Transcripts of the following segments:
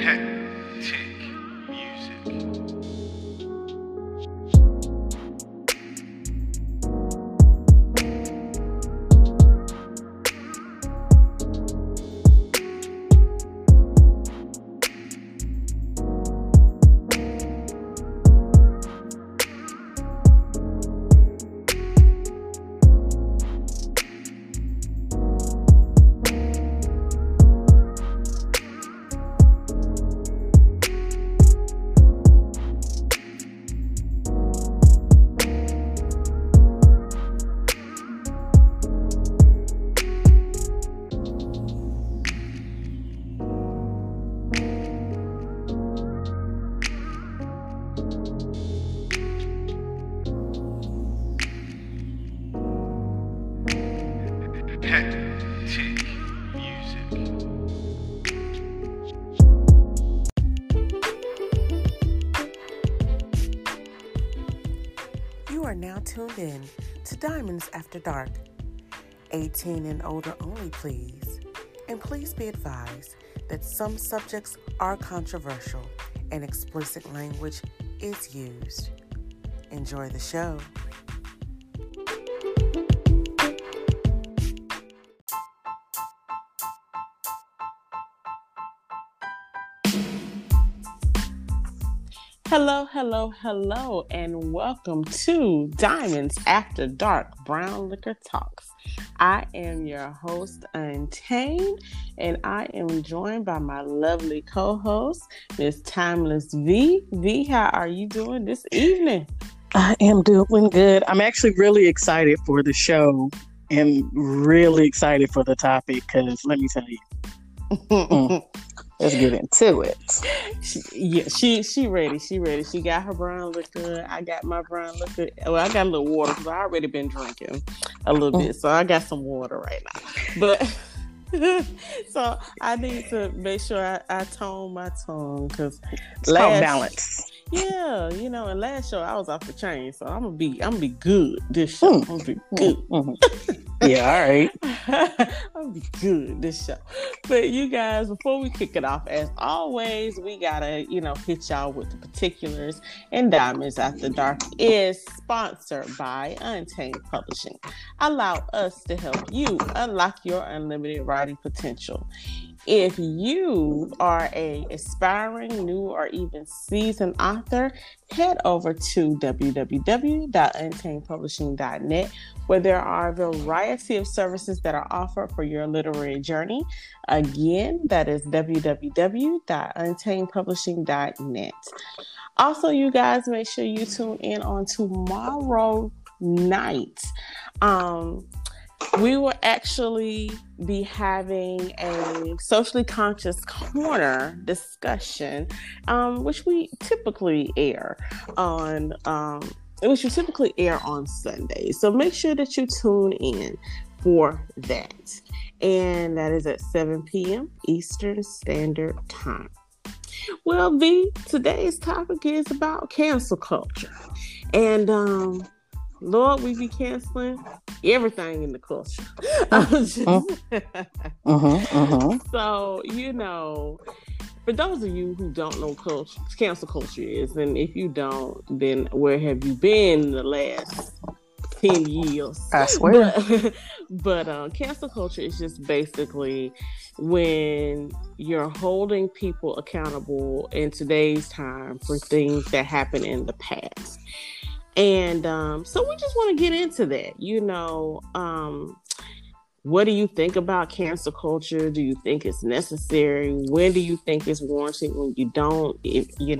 Hectic music. Tuned in to Diamonds After Dark, 18 and older only please, and please be advised that some subjects are controversial and explicit language is used. Enjoy the show. Hello, and welcome to Diamonds After Dark, Brown Liquor Talks. I am your host, Untain, and I am joined by my lovely co-host, Miss Timeless V. V, how are you doing this evening? I am doing good. I'm actually really excited for the show and really excited for the topic because let me tell you. Let's get into it. She ready. She got her brown liquor. I got my brown liquor. Well, I got a little water because I already been drinking a little bit. So I got some water right now. But so I need to make sure I tone my tongue because balance. Yeah, and last show I was off the chain, so I'm gonna be good this show. I'm gonna be good. Yeah, all right. I'll be good this show. But you guys, before we kick it off, as always, we gotta, hit y'all with the particulars. And Diamonds After Dark is sponsored by Untamed Publishing. Allow us to help you unlock your unlimited writing potential. If you are an aspiring, new, or even seasoned author, head over to www.untamedpublishing.net, where there are a variety of services that are offered for your literary journey. Again, that is www.untamedpublishing.net. Also, you guys, make sure you tune in on tomorrow night. We will actually be having a socially conscious corner discussion, which we typically air on Sundays. So make sure that you tune in for that. And that is at 7 p.m. Eastern Standard Time. Well, V, today's topic is about cancel culture. And, Lord, we be canceling everything in the culture. So, for those of you who don't know what cancel culture is, and if you don't, then where have you been the last 10 years? I swear. But cancel culture is just basically when you're holding people accountable in today's time for things that happened in the past. And so we just want to get into that. What do you think about cancel culture? Do you think it's necessary? When do you think it's warranted? When you don't, if you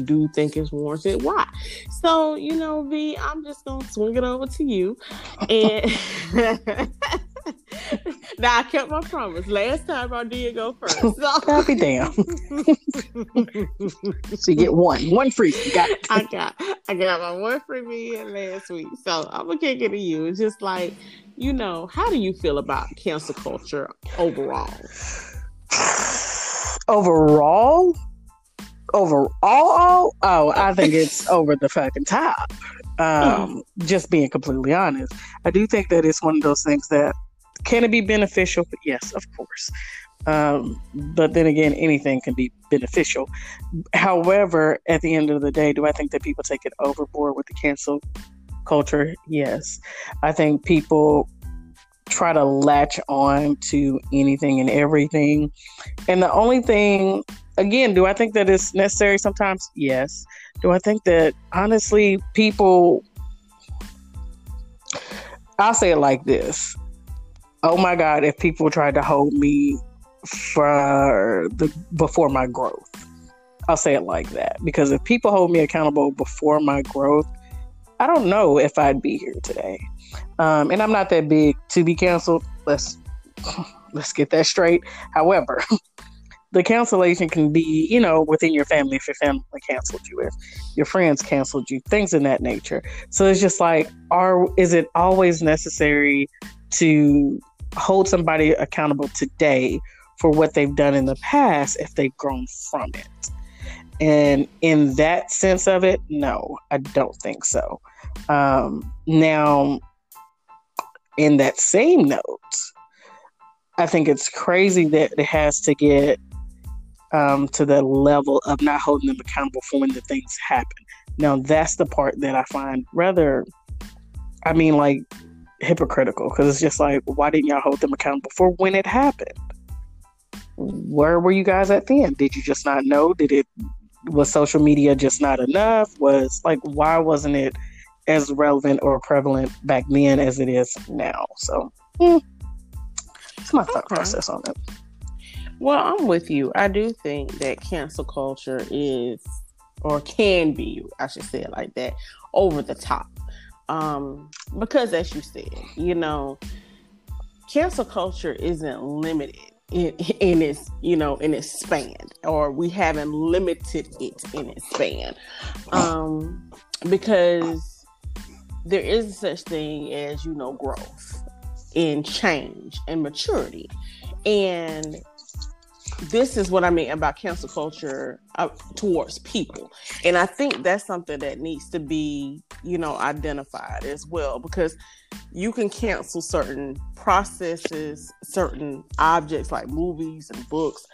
do think it's warranted, why? So, V, I'm just going to swing it over to you. And now I kept my promise. Last time I did go first. So. Happy damn. So you get one free. Got it. I got my one free meal last week. So I'm gonna kick it to you. It's just like, how do you feel about cancel culture overall? Overall? Oh, I think it's over the fucking top. Just being completely honest. I do think that it's one of those things that Can it be beneficial? Yes, of course. But then again, anything can be beneficial. However, at the end of the day, do I think that people take it overboard with the cancel culture? Yes. I think people try to latch on to anything and everything. And the only thing, again, do I think that it's necessary sometimes? Yes. Do I think that, honestly, people, I'll say it like this. Oh my God, if people tried to hold me before my growth, I'll say it like that. Because if people hold me accountable before my growth, I don't know if I'd be here today. And I'm not that big to be canceled. Let's get that straight. However, the cancellation can be, within your family. If your family canceled you, if your friends canceled you, things in that nature. So it's just like, is it always necessary to hold somebody accountable today for what they've done in the past if they've grown from it? And in that sense of it, no, I don't think so. Now, in that same note, I think it's crazy that it has to get to the level of not holding them accountable for when the things happen. Now, that's the part that I find hypocritical, because it's just like, why didn't y'all hold them accountable for when it happened? Where were you guys at then? Did you just not know? Was social media just not enough? Why wasn't it as relevant or prevalent back then as it is now? So, it's my thought process on it. Well, I'm with you. I do think that cancel culture is, or can be, I should say it like that, over the top. Because as you said, cancel culture isn't limited in its, in its span, or we haven't limited it in its span. Because there is such thing as, growth and change and maturity. And this is what I mean about cancel culture towards people. And I think that's something that needs to be, identified as well, because you can cancel certain processes, certain objects like movies and books.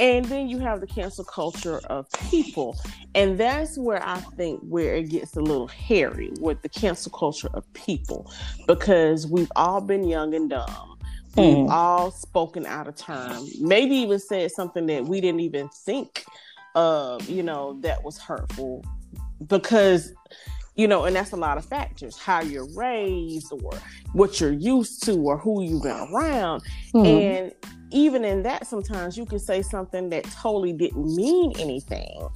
And then you have the cancel culture of people. And that's where I think where it gets a little hairy with the cancel culture of people, because we've all been young and dumb. We've all spoken out of turn, maybe even said something that we didn't even think of, that was hurtful, because, and that's a lot of factors, how you're raised or what you're used to or who you've been around. And even in that, sometimes you can say something that totally didn't mean anything,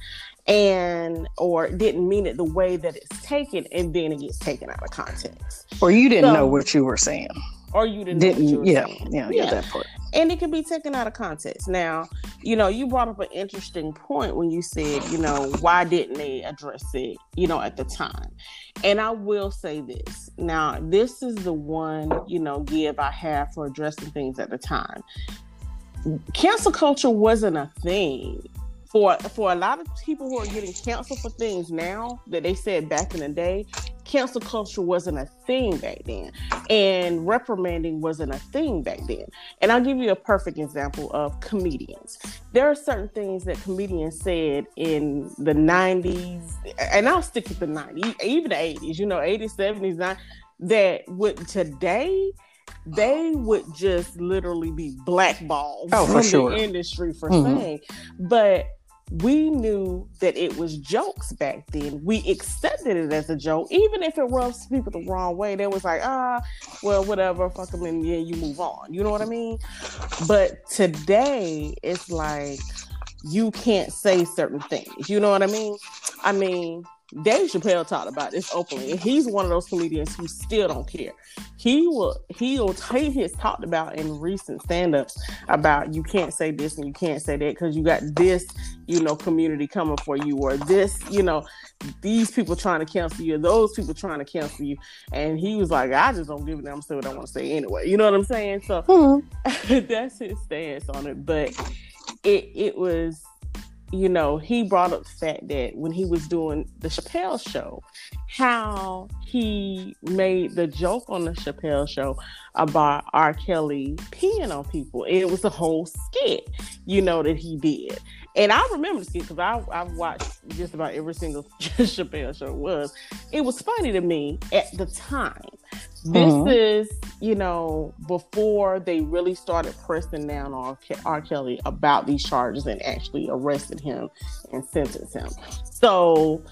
or didn't mean it the way that it's taken, and then it gets taken out of context. Or you didn't know what you were saying. Or you didn't know what you were saying. Yeah, that part. And it can be taken out of context. Now, you brought up an interesting point when you said, why didn't they address it, at the time? And I will say this. Now, this is the one, give I have for addressing things at the time. Cancel culture wasn't a thing. For a lot of people who are getting canceled for things now that they said back in the day, cancel culture wasn't a thing back then. And reprimanding wasn't a thing back then. And I'll give you a perfect example of comedians. There are certain things that comedians said in the 90s, and I'll stick with the 90s, even the 80s, 80s, 70s, 90s, that would today... they would just literally be blackballed from the industry for saying. But we knew that it was jokes back then. We accepted it as a joke, even if it rubs people the wrong way. They was like, well, whatever, fuck them, and then you move on. You know what I mean? But today, it's like you can't say certain things. You know what I mean? Dave Chappelle talked about this openly, and he's one of those comedians who still don't care. He has talked about in recent stand-ups about you can't say this and you can't say that because you got this, community coming for you, or this, these people trying to cancel you, or those people trying to cancel you. And he was like, I just don't give a damn, so I don't want to say anyway. You know what I'm saying? So that's his stance on it. But it was, he brought up the fact that when he was doing the Chappelle Show, how he made the joke on the Chappelle Show about R. Kelly peeing on people. It was a whole skit, you know, that he did. And I remember the skit because I've watched just about every single Chappelle Show was. It was funny to me at the time. This is, you know, before they really started pressing down on R. Kelly about these charges and actually arrested him and sentenced him. So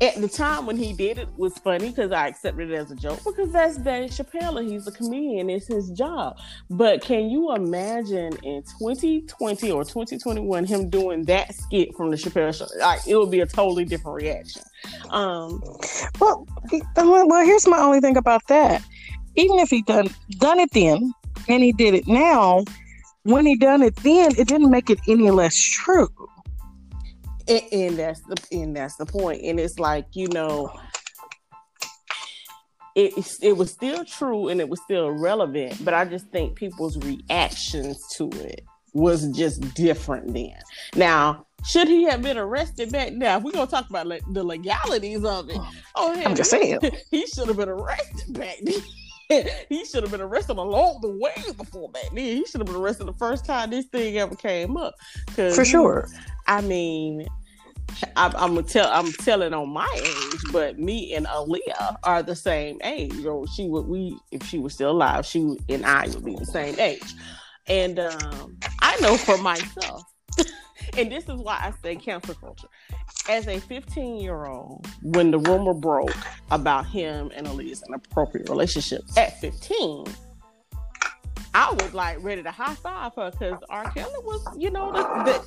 at the time when he did it was funny because I accepted it as a joke because that's Dave Chappelle and he's a comedian. It's his job. But can you imagine in 2020 or 2021 him doing that skit from the Chappelle Show? Like, it would be a totally different reaction. Well, here's my only thing about that. Even if he done it then and he did it now, when he done it then, it didn't make it any less true. And that's the point. And it's like, you know, it was still true and it was still relevant, but I just think people's reactions to it was just different then. Now, should he have been arrested back now? We're going to talk about the legalities of it. Oh, yeah. I'm just saying. He should have been arrested back then. He should have been arrested along the way before back then. He should have been arrested the first time this thing ever came up. For sure. I mean, I'm telling on my age, but me and Aaliyah are the same age. So if she was still alive, and I would be the same age. And I know for myself. And this is why I say cancel culture. As a 15-year-old, when the rumor broke about him and Aaliyah's inappropriate relationship at 15, I was like ready to high five her because R. Kelly was, you know,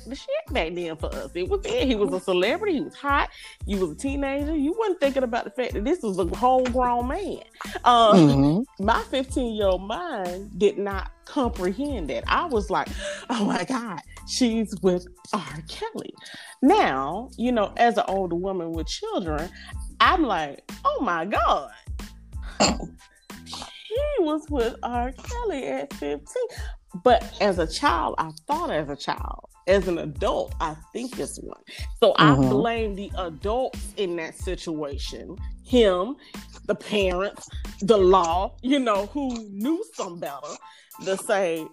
the shit back then for us. It was it. He was a celebrity. He was hot. You was a teenager. You wasn't thinking about the fact that this was a whole grown man. My 15-year-old mind did not comprehend that. I was like, oh my God, she's with R. Kelly. Now, you know, as an older woman with children, I'm like, oh my God. He was with R. Kelly at 15. But as a child, I thought as a child. As an adult, I think it's one. So I blame the adults in that situation. Him, the parents, the law, you know, who knew some better to say,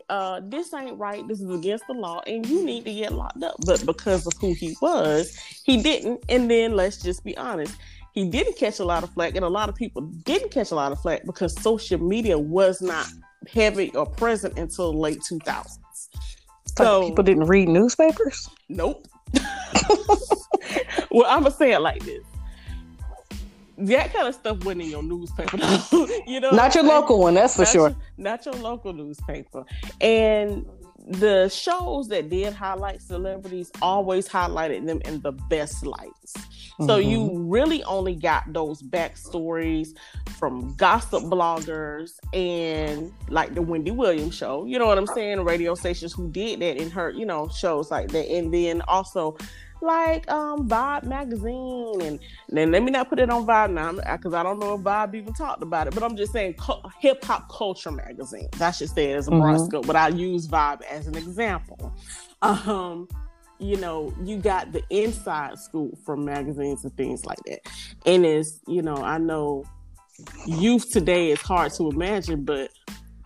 this ain't right, this is against the law, and you need to get locked up. But because of who he was, he didn't. And then let's just be honest. He didn't catch a lot of flack, and a lot of people didn't catch a lot of flack because social media was not heavy or present until late 2000s. So people didn't read newspapers? Nope. Well, I'm going to say it like this. That kind of stuff wasn't in your newspaper. You know, not your local one, that's for sure. Not your local newspaper. And the shows that did highlight celebrities always highlighted them in the best lights. So you really only got those backstories from gossip bloggers and like the Wendy Williams show, you know what I'm saying? Radio stations who did that in her, you know, shows like that. And then also like Vibe magazine, and then let me not put it on Vibe now because I don't know if Vibe even talked about it, but I'm just saying hip hop culture magazine. I should say it as a broad scope, but I use Vibe as an example. You know, you got the inside scoop from magazines and things like that. And it's, you know, I know youth today is hard to imagine, but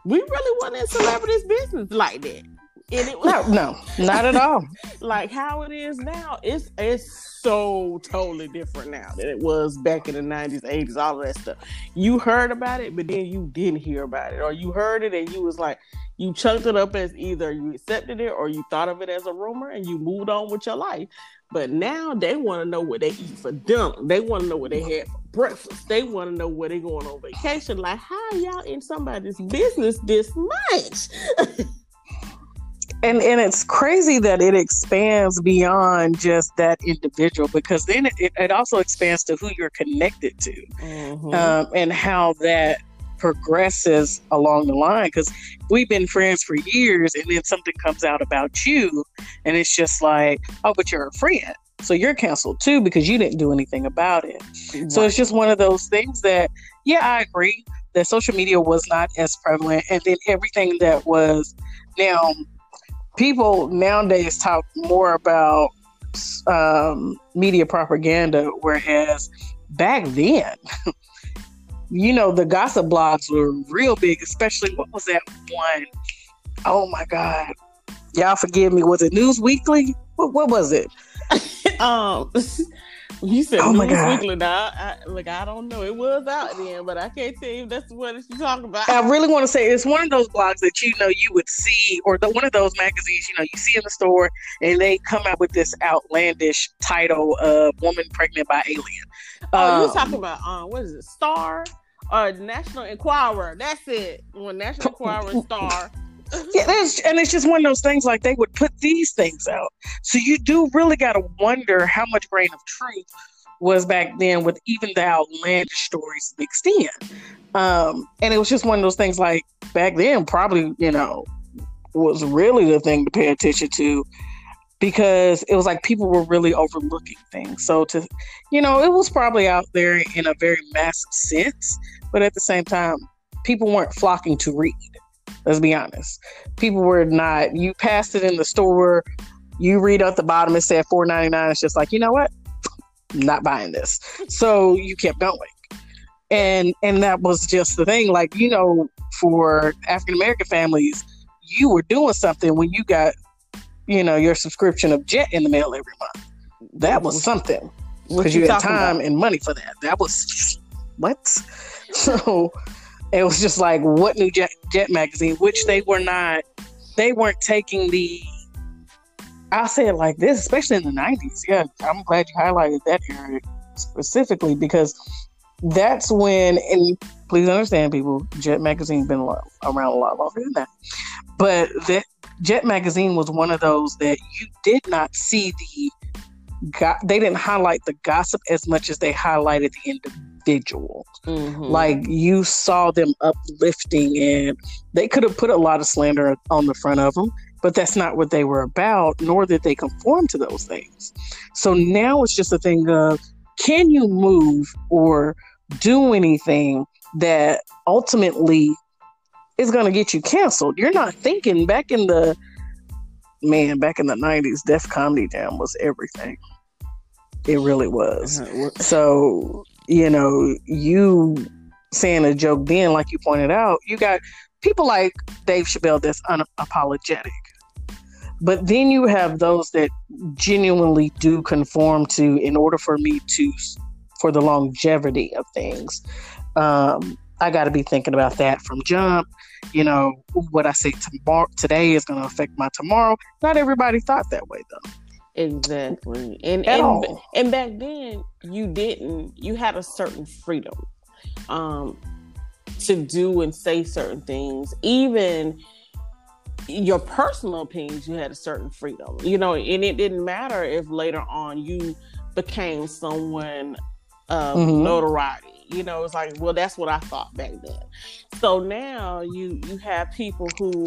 we really wasn't in celebrities' business like that. And it was, no, not at all. Like how it is now, it's so totally different now than it was back in the 90s, 80s, all of that stuff. You heard about it, but then you didn't hear about it. Or you heard it and you was like, you chunked it up as either you accepted it or you thought of it as a rumor and you moved on with your life. But now they want to know what they eat for dinner. They want to know what they had for breakfast. They want to know where they're going on vacation. Like, how y'all in somebody's business this much? And it's crazy that it expands beyond just that individual, because then it also expands to who you're connected to and how that progresses along the line, because we've been friends for years and then something comes out about you and it's just like, oh, but you're a friend, so you're canceled too because you didn't do anything about it. Right. So it's just one of those things that, yeah, I agree that social media was not as prevalent, and then everything that was now, people nowadays talk more about media propaganda, whereas back then, you know, the gossip blogs were real big, especially what was that one? Oh my God. Y'all forgive me. Was it News Weekly? What was it? You said oh News Weekly. Now, I don't know. It was out then, but I can't tell you if that's what you're talking about. I really want to say it's one of those blogs that you know you would see, or one of those magazines you know you see in the store, and they come out with this outlandish title of "Woman Pregnant by Alien." Oh, you're talking about what is it? Star or National Enquirer? That's it. Well, National Enquirer and Star. Yeah, and it's just one of those things, like they would put these things out. So you do really got to wonder how much grain of truth was back then with even the outlandish stories mixed in. And it was just one of those things, like back then probably, you know, was really the thing to pay attention to, because it was like people were really overlooking things. So to, you know, it was probably out there in a very massive sense, but at the same time, people weren't flocking to read. Let's be honest. People were not. You passed it in the store. You read at the bottom, it said $4.99. It's just like, you know what? I'm not buying this. So you kept going, and that was just the thing. Like, you know, for African American families, you were doing something when you got, you know, your subscription of Jet in the mail every month. That was something, because you had time and money for that. That was what. So. It was just like, what new Jet magazine, which they weren't taking the, I'll say it like this, especially in the 90s. Yeah, I'm glad you highlighted that area specifically, because that's when, and please understand people, Jet magazine been around a lot longer than that. But that Jet magazine was one of those that you did not see they didn't highlight the gossip as much as they highlighted the individual. Mm-hmm. Like, you saw them uplifting, and they could have put a lot of slander on the front of them, but that's not what they were about, nor did they conform to those things. So now it's just a thing of, can you move or do anything that ultimately is going to get you canceled? You're not thinking. Back in the 90s, Def Comedy Jam was everything. It really was. So, you know, you saying a joke then, like you pointed out, you got people like Dave Chappelle that's unapologetic. But then you have those that genuinely do conform to, in order for me to, for the longevity of things, I got to be thinking about that from jump. You know, what I say today is going to affect my tomorrow. Not everybody thought that way, though. Exactly. And back then, you didn't. You had a certain freedom to do and say certain things. Even your personal opinions, you had a certain freedom. You know, and it didn't matter if later on you became someone of notoriety. You know, it's like, well, that's what I thought back then. So now you have people who,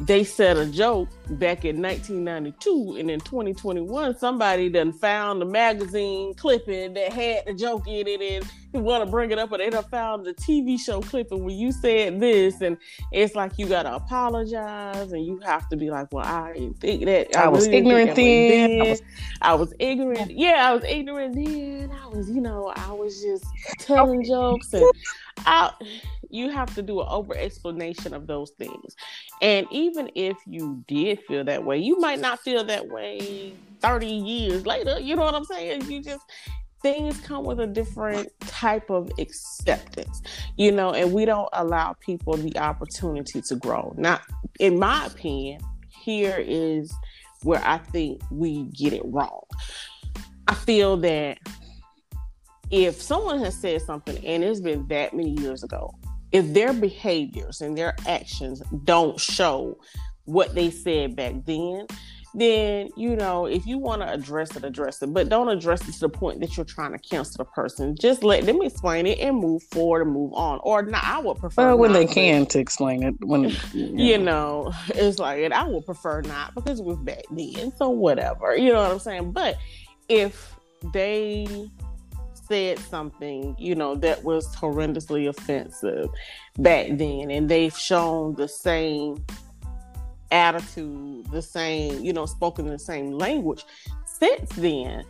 they said a joke back in 1992, and in 2021, somebody done found the magazine clipping that had the joke in it, and you want to bring it up, but they done found the TV show clipping where you said this, and it's like, you got to apologize, and you have to be like, well, I didn't think that. I was ignorant then. I was ignorant. Yeah, I was ignorant then. I was just telling jokes, and you have to do an over explanation of those things. And even if you did feel that way, you might not feel that way 30 years later. You know what I'm saying? You just, things come with a different type of acceptance, you know, and we don't allow people the opportunity to grow. Now, in my opinion, here is where I think we get it wrong. I feel that if someone has said something and it's been that many years ago, if their behaviors and their actions don't show what they said back then, you know, if you want to address it, but don't address it to the point that you're trying to cancel the person. Just let them explain it and move forward and move on. Or not, I would prefer not. Well, when they can to explain it. When you know, it's like, and I would prefer not, because it was back then, so whatever. You know what I'm saying? But if they said something, you know, that was horrendously offensive back then, and they've shown the same attitude, the same, you know, spoken the same language since then,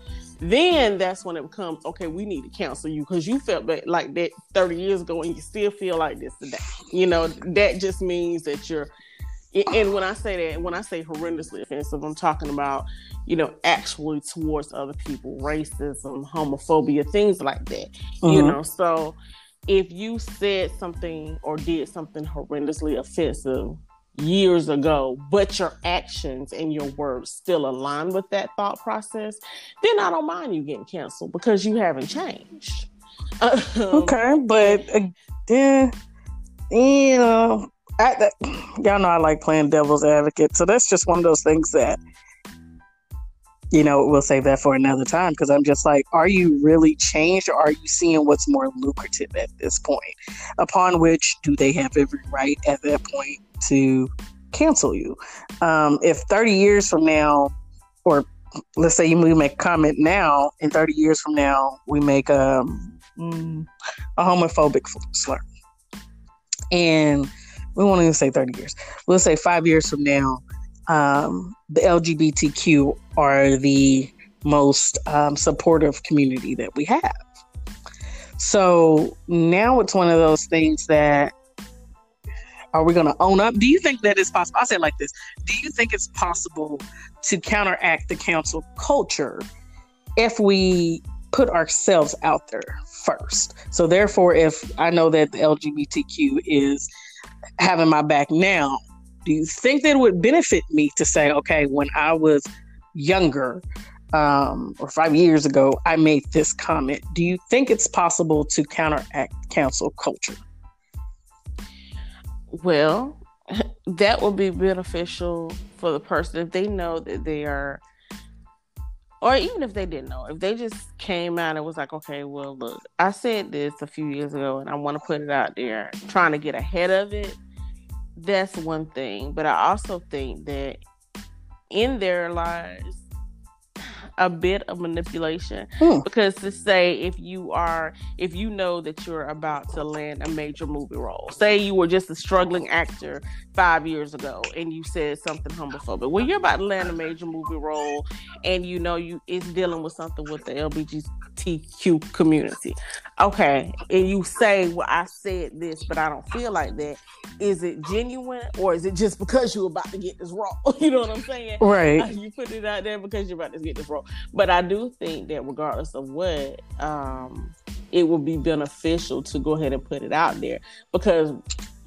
Then that's when it becomes, okay, we need to counsel you because you felt like that 30 years ago and you still feel like this today. You know, that just means that you're, and when I say that, when I say horrendously offensive, I'm talking about, you know, actually towards other people, racism, homophobia, things like that, you know. So if you said something or did something horrendously offensive years ago, but your actions and your words still align with that thought process, then I don't mind you getting canceled because you haven't changed. Okay, but then, you know, y'all know I like playing devil's advocate, so that's just one of those things that, you know, we'll save that for another time, because I'm just like, are you really changed, or are you seeing what's more lucrative at this point? Upon which, do they have every right at that point to cancel you? If 30 years from now, or let's say we make a comment now, and 30 years from now, we make a homophobic slur. And we won't even say 30 years. We'll say 5 years from now, the LGBTQ are the most supportive community that we have. So now it's one of those things that, are we going to own up? Do you think that it's possible? I'll say it like this. Do you think it's possible to counteract the cancel culture if we put ourselves out there first? So therefore, if I know that the LGBTQ is having my back now, do you think that it would benefit me to say, okay, when I was younger, or 5 years ago, I made this comment? Do you think it's possible to counteract cancel culture? Well, that would be beneficial for the person if they know that they are, or even if they didn't know, if they just came out and was like, okay, well, look, I said this a few years ago and I want to put it out there, trying to get ahead of it. That's one thing. But I also think that in there lies a bit of manipulation, because to say if you know that you're about to land a major movie role, say you were just a struggling actor 5 years ago and you said something homophobic, well, you're about to land a major movie role and you know it's dealing with something with the LGBTQ community, okay, and you say, well, I said this but I don't feel like that. Is it genuine, or is it just because you're about to get this role? You know what I'm saying? Right. You put it out there because you're about to get this role. But I do think that regardless of what, it would be beneficial to go ahead and put it out there, because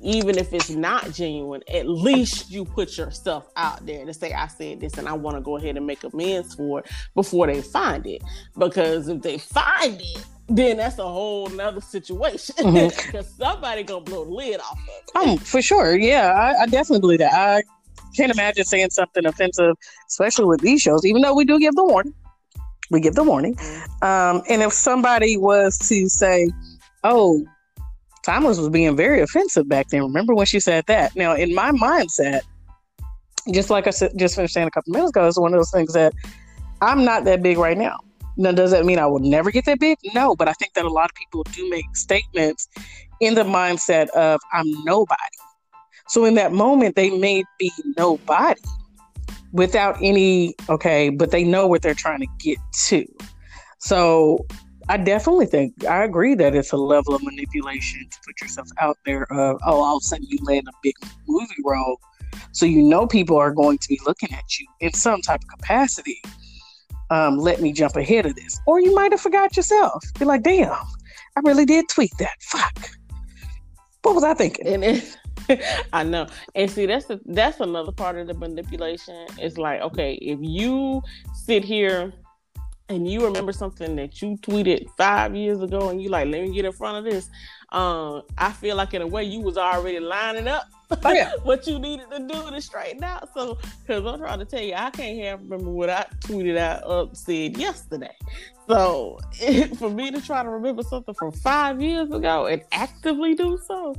even if it's not genuine, at least you put yourself out there to say, I said this and I want to go ahead and make amends for it before they find it. Because if they find it, then that's a whole nother situation, because somebody gonna blow the lid off of it. For sure. Yeah, I definitely believe that. I can't imagine saying something offensive, especially with these shows, even though we do give the warning. We give the warning. And if somebody was to say, oh, Timeless was being very offensive back then, remember when she said that? Now, in my mindset, just like I said, just finished saying a couple minutes ago, it's one of those things that I'm not that big right now. Now, does that mean I will never get that big? No, but I think that a lot of people do make statements in the mindset of, I'm nobody. So in that moment, they may be nobody without any, okay, but they know what they're trying to get to. So I definitely think, I agree that it's a level of manipulation to put yourself out there of, oh, all of a sudden you land a big movie role. So you know people are going to be looking at you in some type of capacity. Let me jump ahead of this. Or you might have forgot yourself. Be like, damn, I really did tweet that. Fuck. What was I thinking? And I know. And see, that's another part of the manipulation. It's like, okay, if you sit here and you remember something that you tweeted 5 years ago and you like, let me get in front of this. I feel like in a way you was already lining up what you needed to do to straighten out. So, because I'm trying to tell you, I can't half remember what I tweeted out said yesterday. So, for me to try to remember something from 5 years ago and actively do so,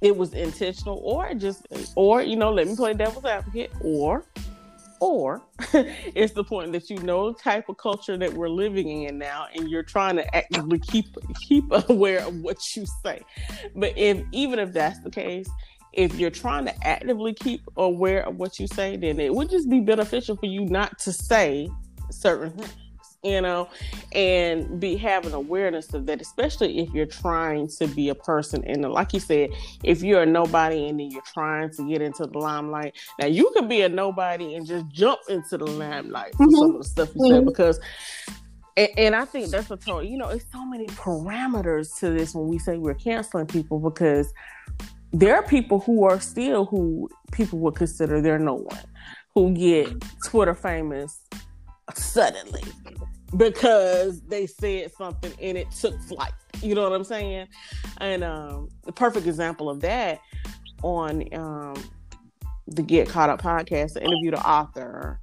it was intentional, or you know, let me play devil's advocate, or it's the point that, you know, type of culture that we're living in now, and you're trying to actively keep aware of what you say. But even if that's the case, if you're trying to actively keep aware of what you say, then it would just be beneficial for you not to say certain things, you know, and be having awareness of that, especially if you're trying to be a person. And like you said, if you're a nobody and then you're trying to get into the limelight, now you could be a nobody and just jump into the limelight for some of the stuff you said, because... And I think that's what, you know, it's so many parameters to this when we say we're canceling people, because there are people who are still who people would consider their no one, who get Twitter famous suddenly because they said something and it took flight. You know what I'm saying? And the perfect example of that on the Get Caught Up podcast, I interviewed an author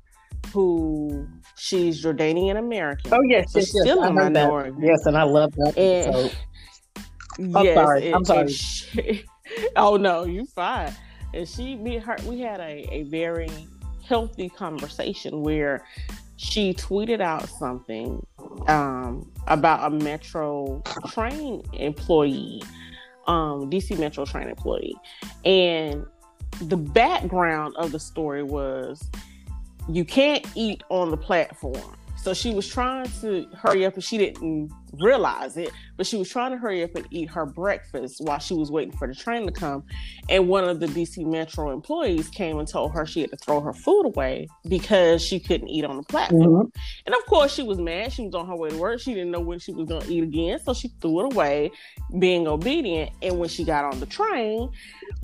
who she's Jordanian American. Oh yes, so yes, yes. Still a minority. Yes, and I love that. And, I'm sorry. She, oh no, you fine. And she, me, her, we had a very healthy conversation where she tweeted out something about a metro train employee, DC Metro train employee, and the background of the story was, you can't eat on the platform. So she was trying to hurry up, and she didn't realize it, but she was trying to hurry up and eat her breakfast while she was waiting for the train to come. And one of the DC Metro employees came and told her she had to throw her food away because she couldn't eat on the platform. And of course she was mad. She was on her way to work. She didn't know when she was going to eat again. So she threw it away, being obedient. And when she got on the train,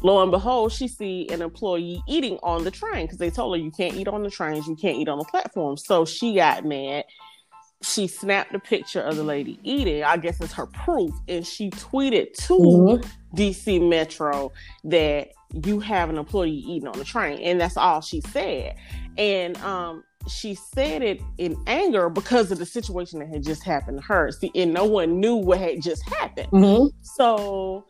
lo and behold, she see an employee eating on the train, because they told her you can't eat on the trains, you can't eat on the platform. So she got mad. She snapped a picture of the lady eating, I guess it's her proof, and she tweeted to DC Metro that you have an employee eating on the train, and that's all she said. And she said it in anger because of the situation that had just happened to her. See, and no one knew what had just happened. So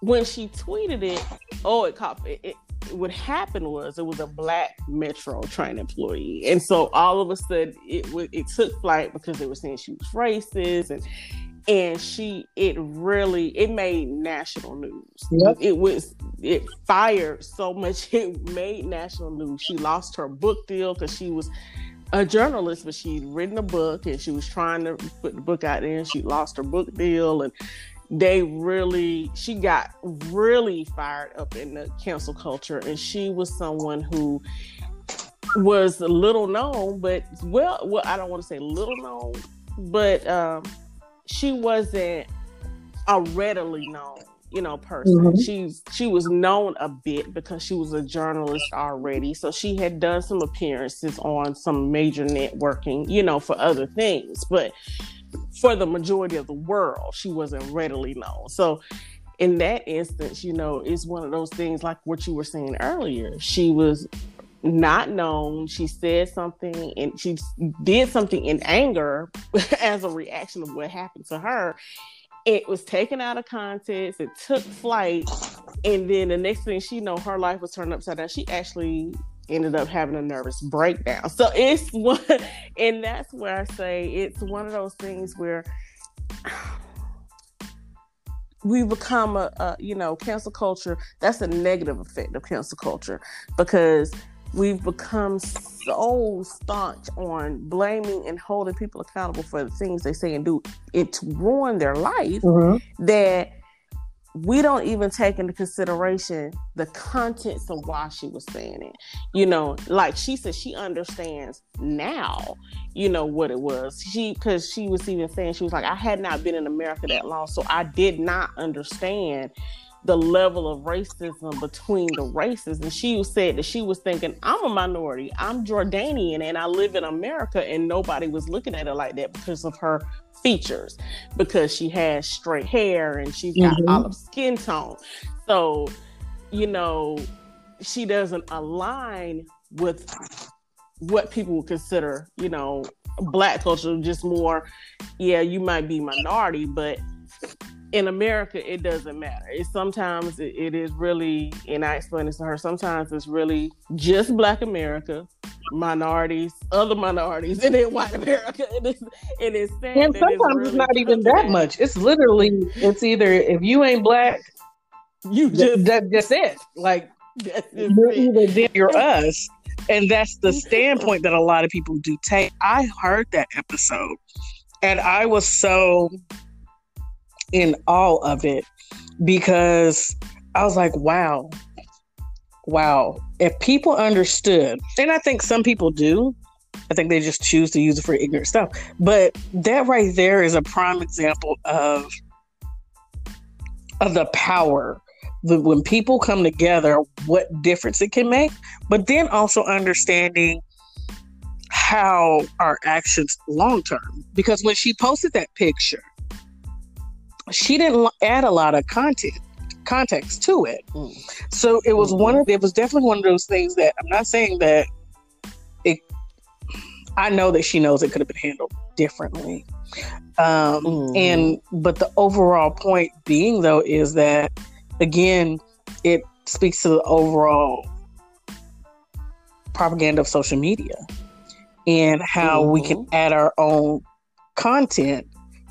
when she tweeted it, what happened was, it was a black metro train employee, and so all of a sudden it took flight because they were saying she was racist, and it made national news. It fired so much, it made national news. She lost her book deal because she was a journalist, but she'd written a book and she was trying to put the book out there, and she lost her book deal, and she got really fired up in the cancel culture. And she was someone who was little known, but I don't want to say little known, but she wasn't a readily known, you know, person. She was known a bit because she was a journalist already, so she had done some appearances on some major networking, you know, for other things, but for the majority of the world, she wasn't readily known. So in that instance, you know, it's one of those things like what you were saying earlier. She was not known. She said something, and she did something in anger as a reaction of what happened to her. It was taken out of context. It took flight. And then the next thing she know, her life was turned upside down. She actually ended up having a nervous breakdown. So it's one, and that's where I say it's one of those things where we become a cancel culture. That's a negative effect of cancel culture, because we've become so staunch on blaming and holding people accountable for the things they say and do. It's ruined their life that we don't even take into consideration the contents of why she was saying it. You know, like she said, she understands now, you know, what it was. Because she was even saying, she was like, I had not been in America that long, so I did not understand the level of racism between the races. And she said that she was thinking, I'm a minority, I'm Jordanian, and I live in America, and nobody was looking at her like that because of her features, because she has straight hair and she's got olive skin tone. So, you know, she doesn't align with what people would consider, you know, black culture, just more, yeah, you might be minority, but in America, it doesn't matter. Sometimes it is really, and I explained this to her, sometimes it's really just black America, minorities, other minorities, and then white America. It is sad. And sometimes it's really not even that much. It's literally, it's either if you ain't black, you just that's it. Like, you're either them or us. And that's the standpoint that a lot of people do take. I heard that episode and I was so in awe of it because I was like, wow. If people understood, and I think some people do, I think they just choose to use it for ignorant stuff. But that right there is a prime example of the power. When people come together, what difference it can make. But then also understanding how our actions long-term. Because when she posted that picture, she didn't add a lot of context to it. Mm. So it was it was definitely one of those things that I'm not saying that I know that she knows it could have been handled differently. But the overall point being though, is that again, it speaks to the overall propaganda of social media and how we can add our own content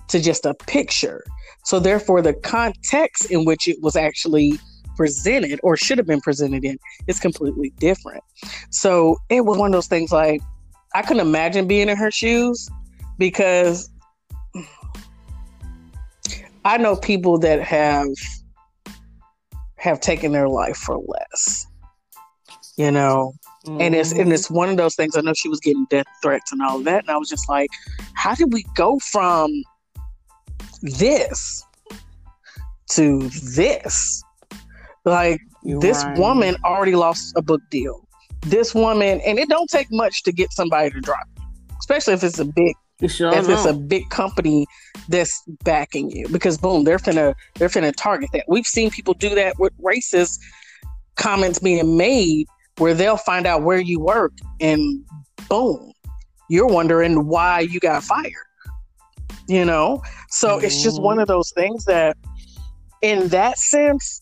to just a picture. So therefore the context in which it was actually presented or should have been presented in is completely different. So it was one of those things like, I couldn't imagine being in her shoes because I know people that have taken their life for less, you know? And it's one of those things. I know she was getting death threats and all that. And I was just like, how did we go from this to this? Like, this woman already lost a book deal. This woman, and it don't take much to get somebody to drop you, especially if it's a big company that's backing you, because boom, they're finna target that. We've seen people do that with racist comments being made, where they'll find out where you work, and boom, you're wondering why you got fired. You know, so it's just one of those things that, in that sense,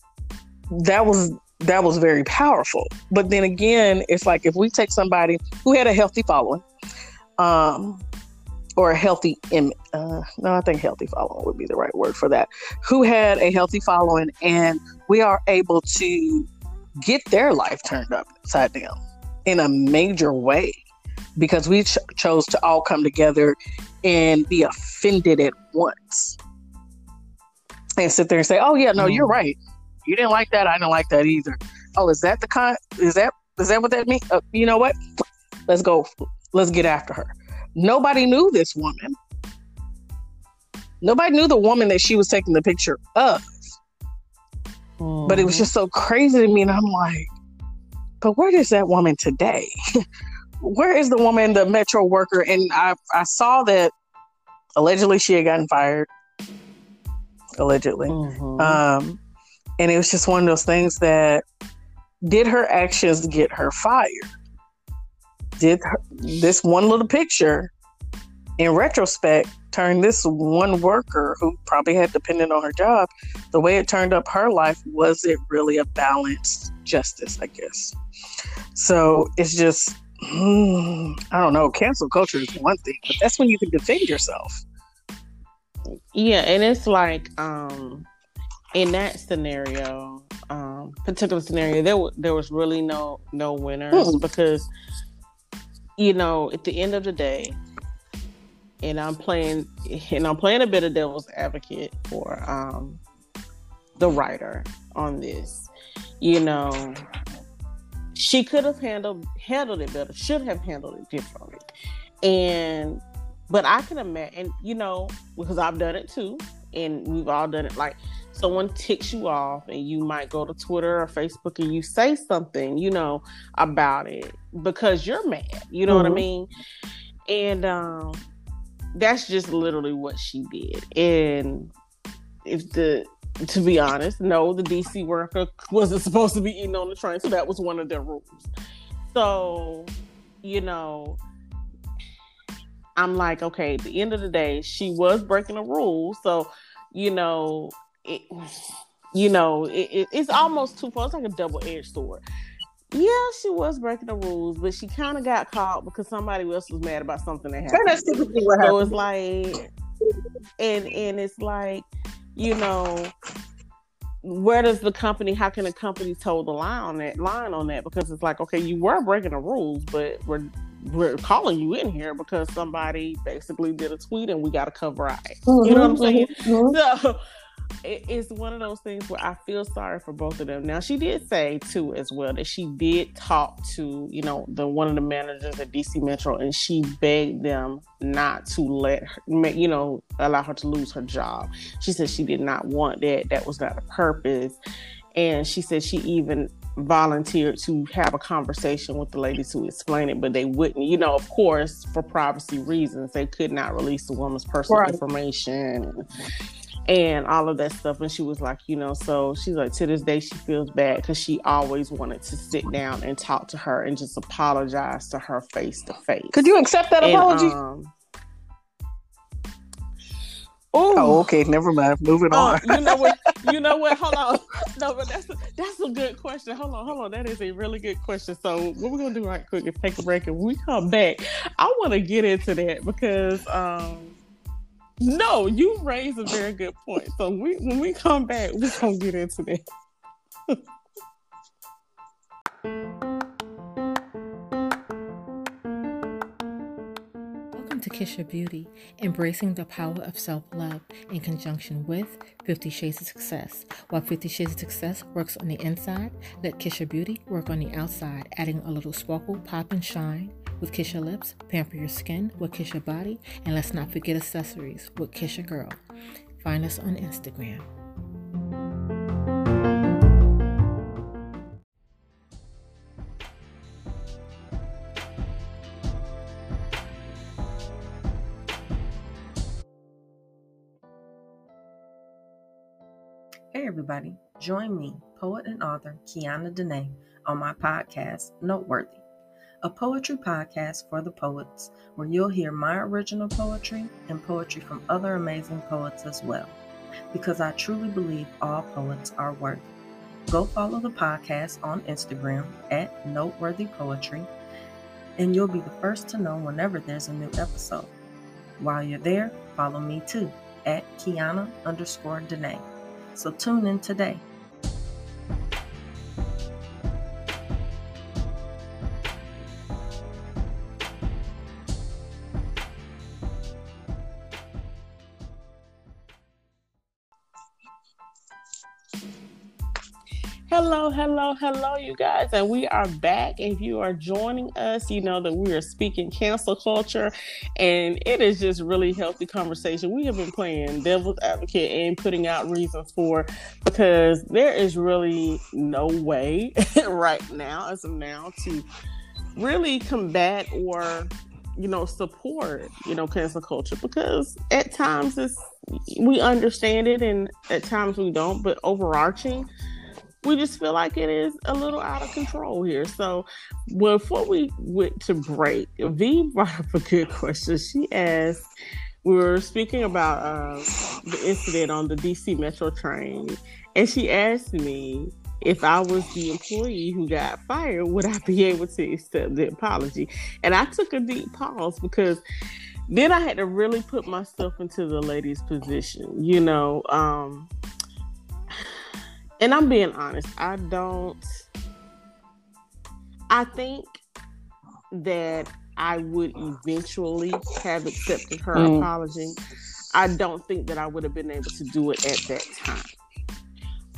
that was very powerful. But then again, it's like if we take somebody who had a healthy following, or a healthy image. I think healthy following would be the right word for that. Who had a healthy following, and we are able to get their life turned upside down in a major way because we chose to all come together and be offended at once and sit there and say, "Oh yeah, no, you're right. You didn't like that. I didn't like that either. Oh, is that the con? Is that what that means? You know what? Let's go. Let's get after her." Nobody knew this woman. Nobody knew the woman that she was taking the picture of. Mm. But it was just so crazy to me, and I'm like, but where is that woman today? Where is the woman, the metro worker? And I saw that allegedly she had gotten fired. Allegedly. Mm-hmm. And it was just one of those things that, did her actions get her fired? This one little picture, in retrospect, turn this one worker who probably had dependent on her job, the way it turned up her life, was it really a balanced justice, I guess? So it's just, I don't know, cancel culture is one thing, but that's when you can defend yourself. Yeah, and it's like... in that scenario, particular scenario, there was really no winners because, you know, at the end of the day, and I'm playing a bit of devil's advocate for the writer on this. You know, she could have handled it better, should have handled it differently, but I can imagine, you know, because I've done it too, and we've all done it, like. Someone ticks you off and you might go to Twitter or Facebook and you say something, you know, about it because you're mad. You know what I mean? And that's just literally what she did. And to be honest, no, the DC worker wasn't supposed to be eating on the train. So that was one of their rules. So, you know, I'm like, okay, at the end of the day, she was breaking a rule. So, you know... It's almost too far. It's like a double-edged sword. Yeah, she was breaking the rules, but she kind of got caught because somebody else was mad about something that happened. That's typically what happened. So it's like, and it's like, you know, where does the company, how can the company toe the line on that? Because it's like, okay, you were breaking the rules, but we're calling you in here because somebody basically did a tweet and we got to cover our ass. Mm-hmm, you know what I'm saying? Mm-hmm. So it's one of those things where I feel sorry for both of them. Now, she did say too, as well, that she did talk to, you know, one of the managers at DC Metro, and she begged them not to let her, you know, allow her to lose her job. She said she did not want that. That was not the purpose. And she said she even volunteered to have a conversation with the ladies who explained it, but they wouldn't, you know, of course, for privacy reasons, they could not release the woman's personal information and all of that stuff. And she was like, you know, so she's like, to this day, she feels bad because she always wanted to sit down and talk to her and just apologize to her face to face. Could you accept that apology? Oh, okay. Never mind. Moving on. You know what? Hold on. No, but that's a good question. Hold on. That is a really good question. So what we're going to do right quick is take a break. And when we come back, I want to get into that because... No, you raised a very good point. So when we come back, we're going to get into that. Welcome to Kisha Beauty, embracing the power of self-love in conjunction with 50 Shades of Success. While 50 Shades of Success works on the inside, let Kisha Beauty work on the outside, adding a little sparkle, pop, and shine with Kisha Lips, pamper your skin with Kisha Body, and let's not forget accessories with Kisha Girl. Find us on Instagram. Hey everybody, join me, poet and author Kiana Denae, on my podcast, Noteworthy, a poetry podcast for the poets, where you'll hear my original poetry and poetry from other amazing poets as well, because I truly believe all poets are worthy. Go follow the podcast on Instagram at Noteworthy Poetry, and you'll be the first to know whenever there's a new episode. While you're there, follow me too, at Kiana_Denae. So tune in today. Hello, you guys, and we are back. If you are joining us, you know that we are speaking cancel culture, and it is just really healthy conversation. We have been playing devil's advocate and putting out reasons for, because there is really no way right now, as of now, to really combat or, you know, support, you know, cancel culture, because at times we understand it and at times we don't, but overarching, we just feel like it is a little out of control here. So before we went to break, V brought up a good question. She asked, we were speaking about the incident on the DC Metro train, and she asked me, if I was the employee who got fired, would I be able to accept the apology? And I took a deep pause, because then I had to really put myself into the lady's position, you know, and I'm being honest, I think that I would eventually have accepted her apology. I don't think that I would have been able to do it at that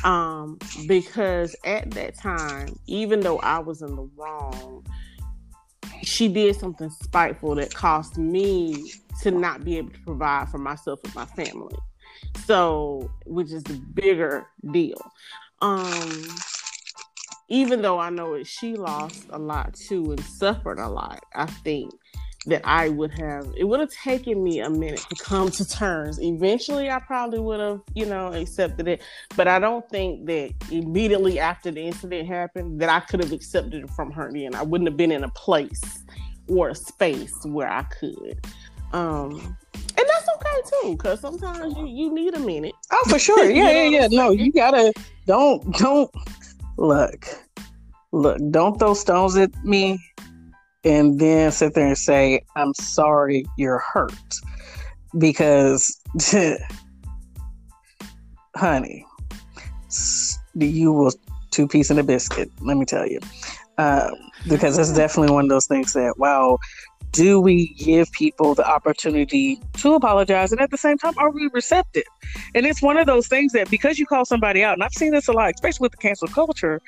time. Because at that time, even though I was in the wrong, she did something spiteful that caused me to not be able to provide for myself and my family. So, which is the bigger deal. Even though I know that she lost a lot too and suffered a lot, I think that it would have taken me a minute to come to terms. Eventually, I probably would have, you know, accepted it. But I don't think that immediately after the incident happened that I could have accepted it from her then. I wouldn't have been in a place or a space where I could. And that's okay too, because sometimes you need a minute. Oh, for sure. Yeah. No, you gotta don't look. Don't throw stones at me, and then sit there and say, "I'm sorry, you're hurt," because, honey, you will two-piece in a biscuit, let me tell you. Because that's definitely one of those things that, wow, do we give people the opportunity to apologize? And at the same time, are we receptive? And it's one of those things that because you call somebody out, and I've seen this a lot, especially with the cancel culture,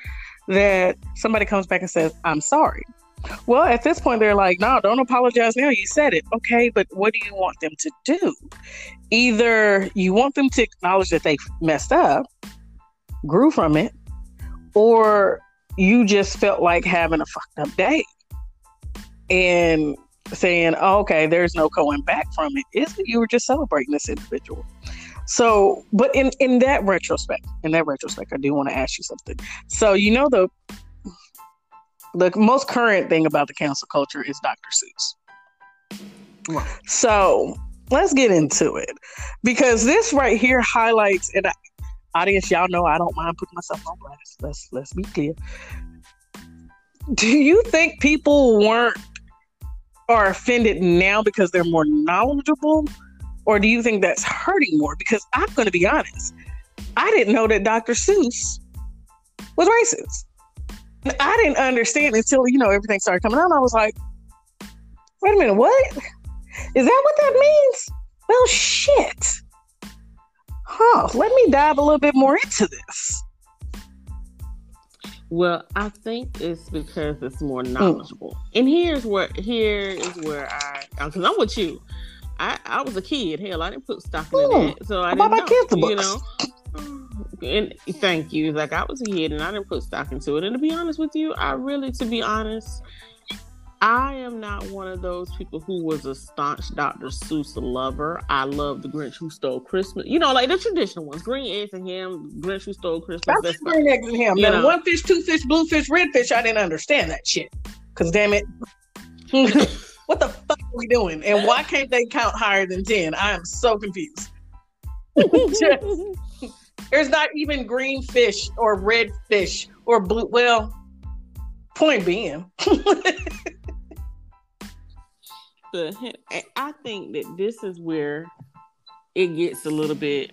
that somebody comes back and says, I'm sorry. Well, at this point, they're like, no, don't apologize now. You said it. Okay, but what do you want them to do? Either you want them to acknowledge that they messed up, grew from it, or you just felt like having a fucked up day and saying, oh, okay, there's no going back from it. It's that you were just celebrating this individual. So, but in that retrospect, I do want to ask you something. So, you know, the most current thing about the cancel culture is Dr. Seuss. Wow. So let's get into it, because this right here highlights, and audience, y'all know I don't mind putting myself on blast. Let's be clear. Do you think people are offended now because they're more knowledgeable, or do you think that's hurting more? Because I'm going to be honest, I didn't know that Dr. Seuss was racist. I didn't understand until, you know, everything started coming out. I was like, wait a minute, what? Is that what that means? Well, shit. Huh, let me dive a little bit more into this. Well, I think it's because it's more knowledgeable. And here is where I, because I'm with you. I was a kid. Hell, I didn't put stock in that. So I didn't know, my kids the books. You know? And thank you. Like, I was a kid and I didn't put stock into it. And to be honest with you, I am not one of those people who was a staunch Dr. Seuss lover. I love the Grinch Who Stole Christmas. You know, like the traditional ones. Green eggs and ham, Grinch Who Stole Christmas. That's green eggs and ham. Now, one fish, two fish, blue fish, red fish. I didn't understand that shit. Because damn it. What the fuck are we doing? And why can't they count higher than 10? I am so confused. There's not even green fish or red fish or blue. Well, point being. I think that this is where it gets a little bit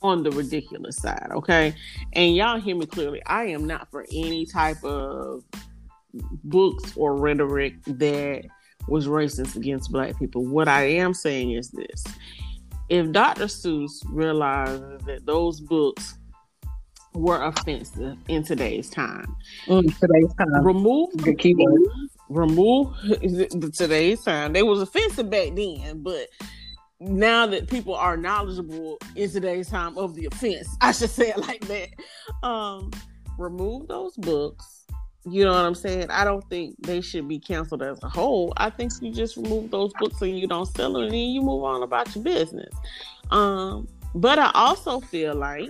on the ridiculous side, okay? And y'all hear me clearly. I am not for any type of books or rhetoric that was racist against Black people. What I am saying is this. If Dr. Seuss realizes that those books were offensive in today's time, today's time. They was offensive back then, but now that people are knowledgeable in today's time of the offense, I should say it like that. Remove those books. You know what I'm saying? I don't think they should be canceled as a whole. I think you just remove those books and you don't sell them, and then you move on about your business. But I also feel like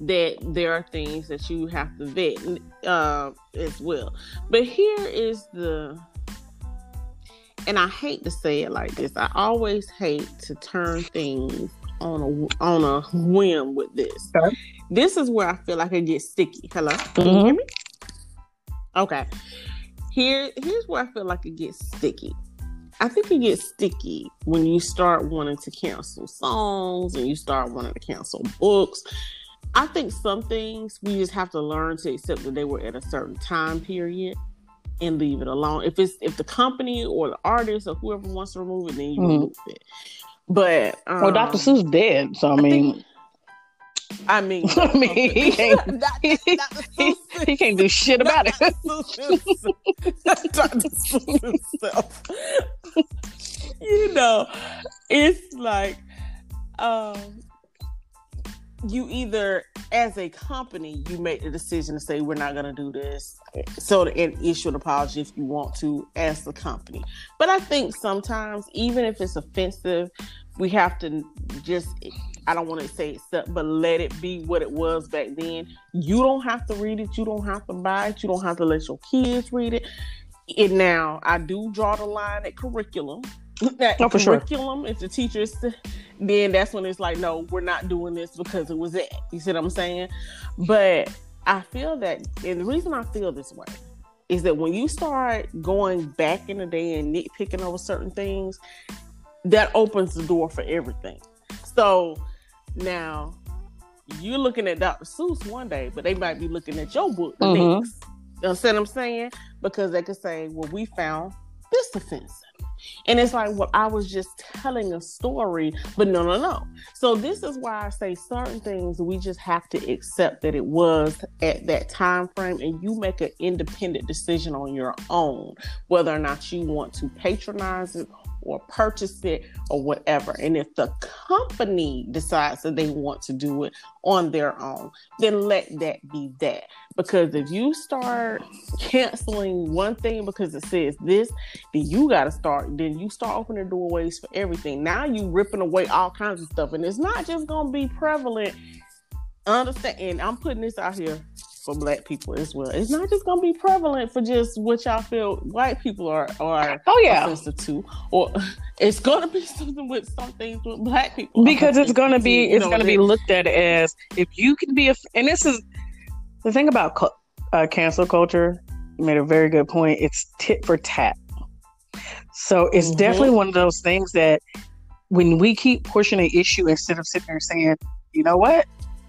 that there are things that you have to vet as well. But here is and I hate to say it like this. I always hate to turn things on a whim with this. Okay. This is where I feel like it gets sticky. Hello? Can you hear me? Okay. Here's where I feel like it gets sticky. I think it gets sticky when you start wanting to cancel songs and you start wanting to cancel books. I think some things we just have to learn to accept that they were at a certain time period and leave it alone. If the company or the artist or whoever wants to remove it, then you remove it. But well, Dr. Seuss dead, so I mean, he can't. He can't do shit about it. Dr. Seuss himself. You know, it's like, you either, as a company, you make the decision to say, we're not going to do this. So, and issue an apology if you want to as a company. But I think sometimes, even if it's offensive, we have to just, I don't want to say accept, but let it be what it was back then. You don't have to read it. You don't have to buy it. You don't have to let your kids read it. And now, I do draw the line at curriculum. Curriculum, if the teachers, then that's when it's like, no, we're not doing this because it was that. You see what I'm saying? But I feel that, and the reason I feel this way is that when you start going back in the day and nitpicking over certain things, that opens the door for everything. So Now, you're looking at Dr. Seuss one day, but they might be looking at your book next. You understand what I'm saying? Because they could say, well, we found this offensive. And it's like, well, I was just telling a story, but no. So this is why I say certain things we just have to accept that it was at that time frame, and you make an independent decision on your own, whether or not you want to patronize it or purchase it or whatever. And if the company decides that they want to do it on their own, then let that be that. Because if you start canceling one thing because it says this, then you got to start. Then you start opening doorways for everything. Now you ripping away all kinds of stuff. And it's not just going to be prevalent. Understand? And I'm putting this out here for Black people as well. It's not just going to be prevalent for just what y'all feel white people are offensive to, or it's going to be something with some things with Black people, because it's going to be be looked at as, if you can be and this is the thing about cancel culture. You made a very good point. It's tit for tat, so it's definitely one of those things that when we keep pushing an issue instead of sitting there saying, you know what,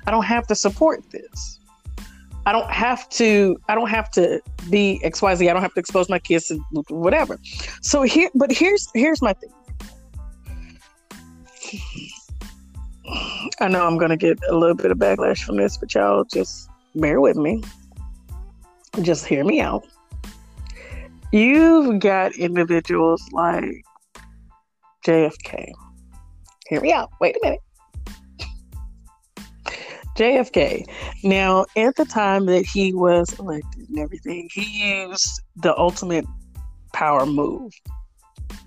I don't have to support this. I don't have to be XYZ. I don't have to expose my kids to whatever. So here's my thing. I know I'm going to get a little bit of backlash from this, but y'all just bear with me. Just hear me out. You've got individuals like JFK. Hear me out. Wait a minute. JFK. Now, at the time that he was elected and everything, he used the ultimate power move,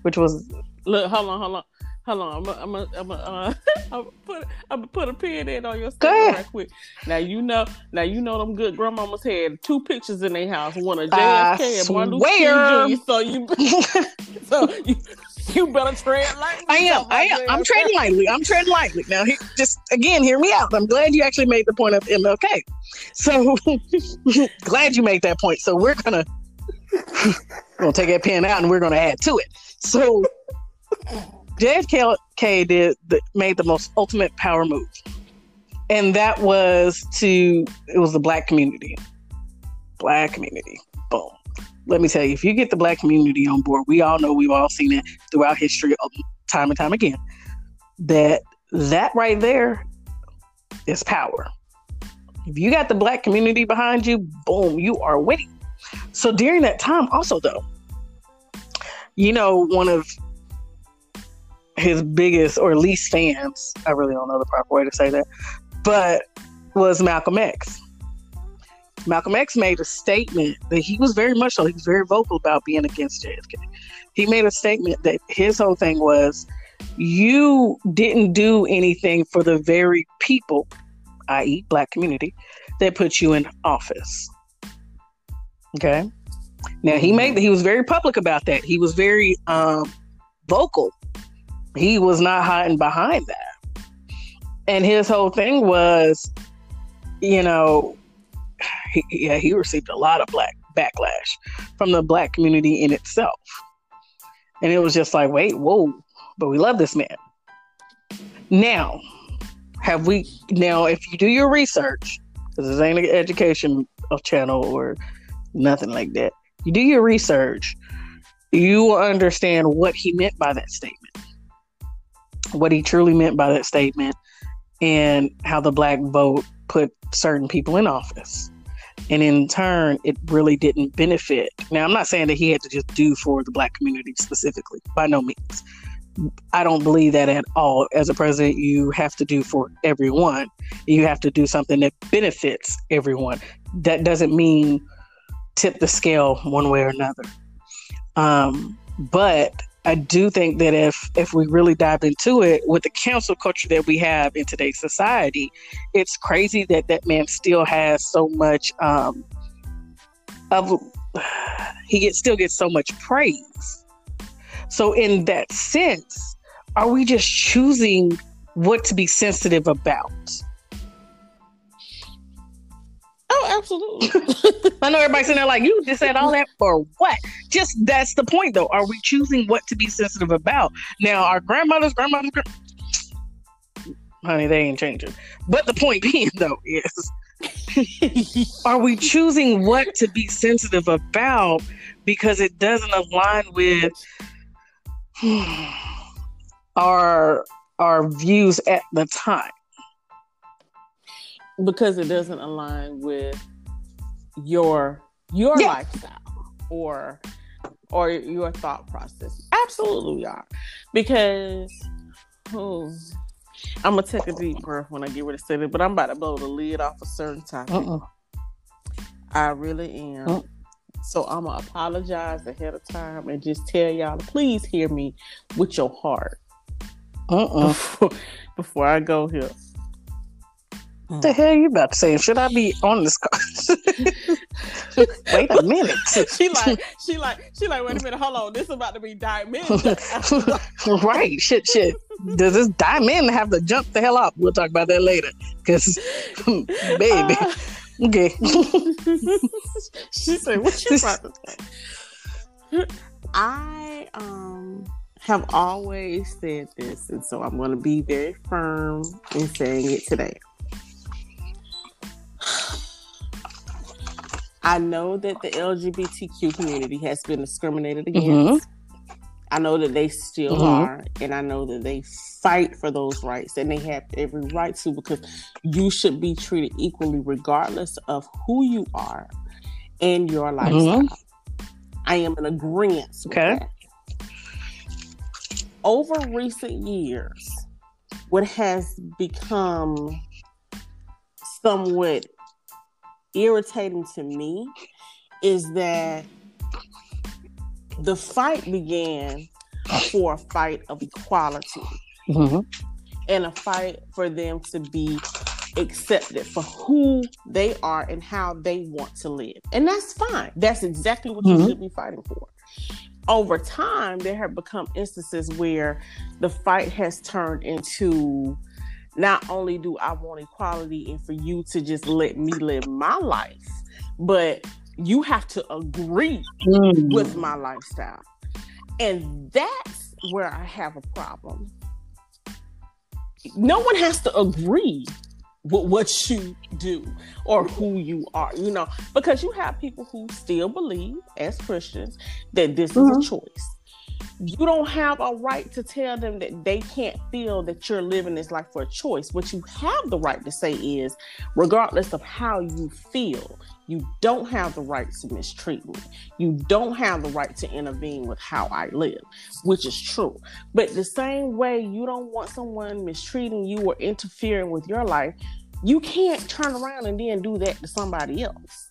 which was... Look, hold on. I'm gonna put a pin in on your stuff right quick. Now you know them good grandmamas had two pictures in their house, one of JFK and one Luther King Jr. So you better tread lightly. I am. I'm treading lightly. Now, just again, hear me out. I'm glad you actually made the point of MLK. So glad you made that point. So we're gonna take that pin out and we're gonna add to it. So. JFK made the most ultimate power move, and that was it was the Black community. Boom. Let me tell you, if you get the Black community on board, we all know, we've all seen it throughout history, time and time again, that right there is power. If you got the Black community behind you, boom, you are winning. So during that time, also though, one of his biggest or least fans, I really don't know the proper way to say that, but was Malcolm X. Malcolm X made a statement that he was very vocal about being against JFK. He made a statement that his whole thing was, you didn't do anything for the very people, i.e. Black community, that put you in office. Okay? Now, he was very public about that. He was very vocal. He was not hiding behind that. And his whole thing was, he received a lot of Black backlash from the Black community in itself. And it was just like, wait, whoa, but we love this man. Now, if you do your research, because this ain't an education channel or nothing like that, you do your research, you will understand what he meant by that statement. What he truly meant by that statement, and how the Black vote put certain people in office. And in turn, it really didn't benefit. Now, I'm not saying that he had to just do for the Black community specifically, by no means. I don't believe that at all. As a president, you have to do for everyone. You have to do something that benefits everyone. That doesn't mean tip the scale one way or another. But I do think that if we really dive into it, with the cancel culture that we have in today's society, it's crazy that man still has so much still gets so much praise. So in that sense, are we just choosing what to be sensitive about? Oh, absolutely. I know everybody's sitting there like, you just said all that for what? Just, that's the point though. Are we choosing what to be sensitive about? Now, our grandmothers, honey, they ain't changing. But the point being, though, is are we choosing what to be sensitive about because it doesn't align with our views at the time? Because it doesn't align with your lifestyle or your thought process. Absolutely we are. Because I'm going to take a deep breath when I get ready to say it, but I'm about to blow the lid off a certain topic. I really am. So I'm going to apologize ahead of time and just tell y'all to please hear me with your heart. Before I go here. What the hell you about to say? Should I be on this call? Wait a minute. She like, wait a minute, hold on. This is about to be Diamond. Right. Shit. Does this Diamond have to jump the hell off? We'll talk about that later. Because, baby. Okay. She said, what you about to say? I have always said this, and so I'm going to be very firm in saying it today. I know that the LGBTQ community has been discriminated against. I know that they still are, and I know that they fight for those rights, and they have every right to, because you should be treated equally regardless of who you are and your lifestyle. I am in agreement with that. Over recent years, what has become somewhat irritating to me is that the fight began for a fight of equality and a fight for them to be accepted for who they are and how they want to live. And that's fine. That's exactly what you should be fighting for. Over time, there have become instances where the fight has turned into, not only do I want equality and for you to just let me live my life, but you have to agree with my lifestyle. And that's where I have a problem. No one has to agree with what you do or who you are, you know, because you have people who still believe as Christians that this is a choice. You don't have a right to tell them that they can't feel that you're living this life for a choice. What you have the right to say is, regardless of how you feel, you don't have the right to mistreat me. You don't have the right to intervene with how I live, which is true. But the same way you don't want someone mistreating you or interfering with your life, you can't turn around and then do that to somebody else.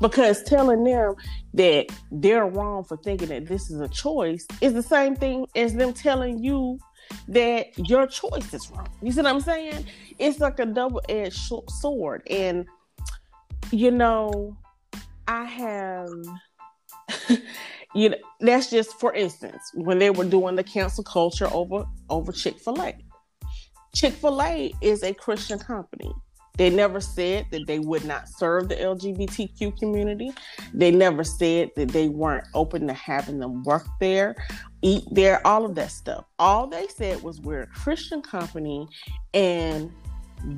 Because telling them that they're wrong for thinking that this is a choice is the same thing as them telling you that your choice is wrong. You see what I'm saying? It's like a double-edged sword. And, you know, I have, you know, that's just for instance, when they were doing the cancel culture over Chick-fil-A. Chick-fil-A is a Christian company. They never said that they would not serve the LGBTQ community. They never said that they weren't open to having them work there, eat there, all of that stuff. All they said was, we're a Christian company and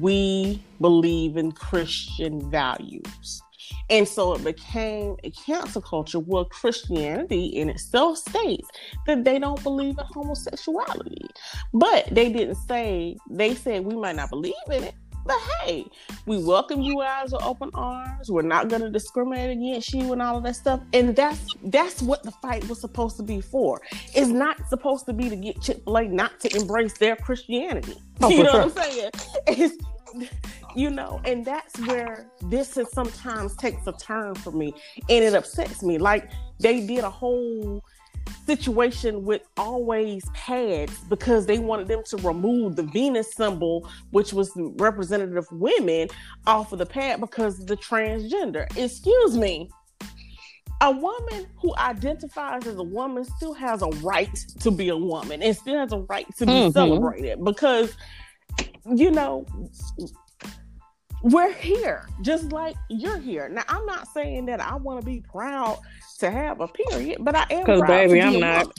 we believe in Christian values. And so it became a cancel culture where Christianity in itself states that they don't believe in homosexuality. But they didn't say, they said we might not believe in it, but hey, we welcome you guys with open arms. We're not going to discriminate against you and all of that stuff. And that's what the fight was supposed to be for. It's not supposed to be to get Chick-fil-A not to embrace their Christianity. What I'm saying? It's, you know, and that's where this is sometimes takes a turn for me. And it upsets me. Like, they did a whole situation with Always Pads because they wanted them to remove the Venus symbol, which was representative of women, off of the pad because of the transgender. Excuse me. A woman who identifies as a woman still has a right to be a woman and still has a right to be celebrated, because, you know, we're here, just like you're here. Now, I'm not saying that I want to be proud to have a period, but I am proud, baby, to be I'm a not. Woman.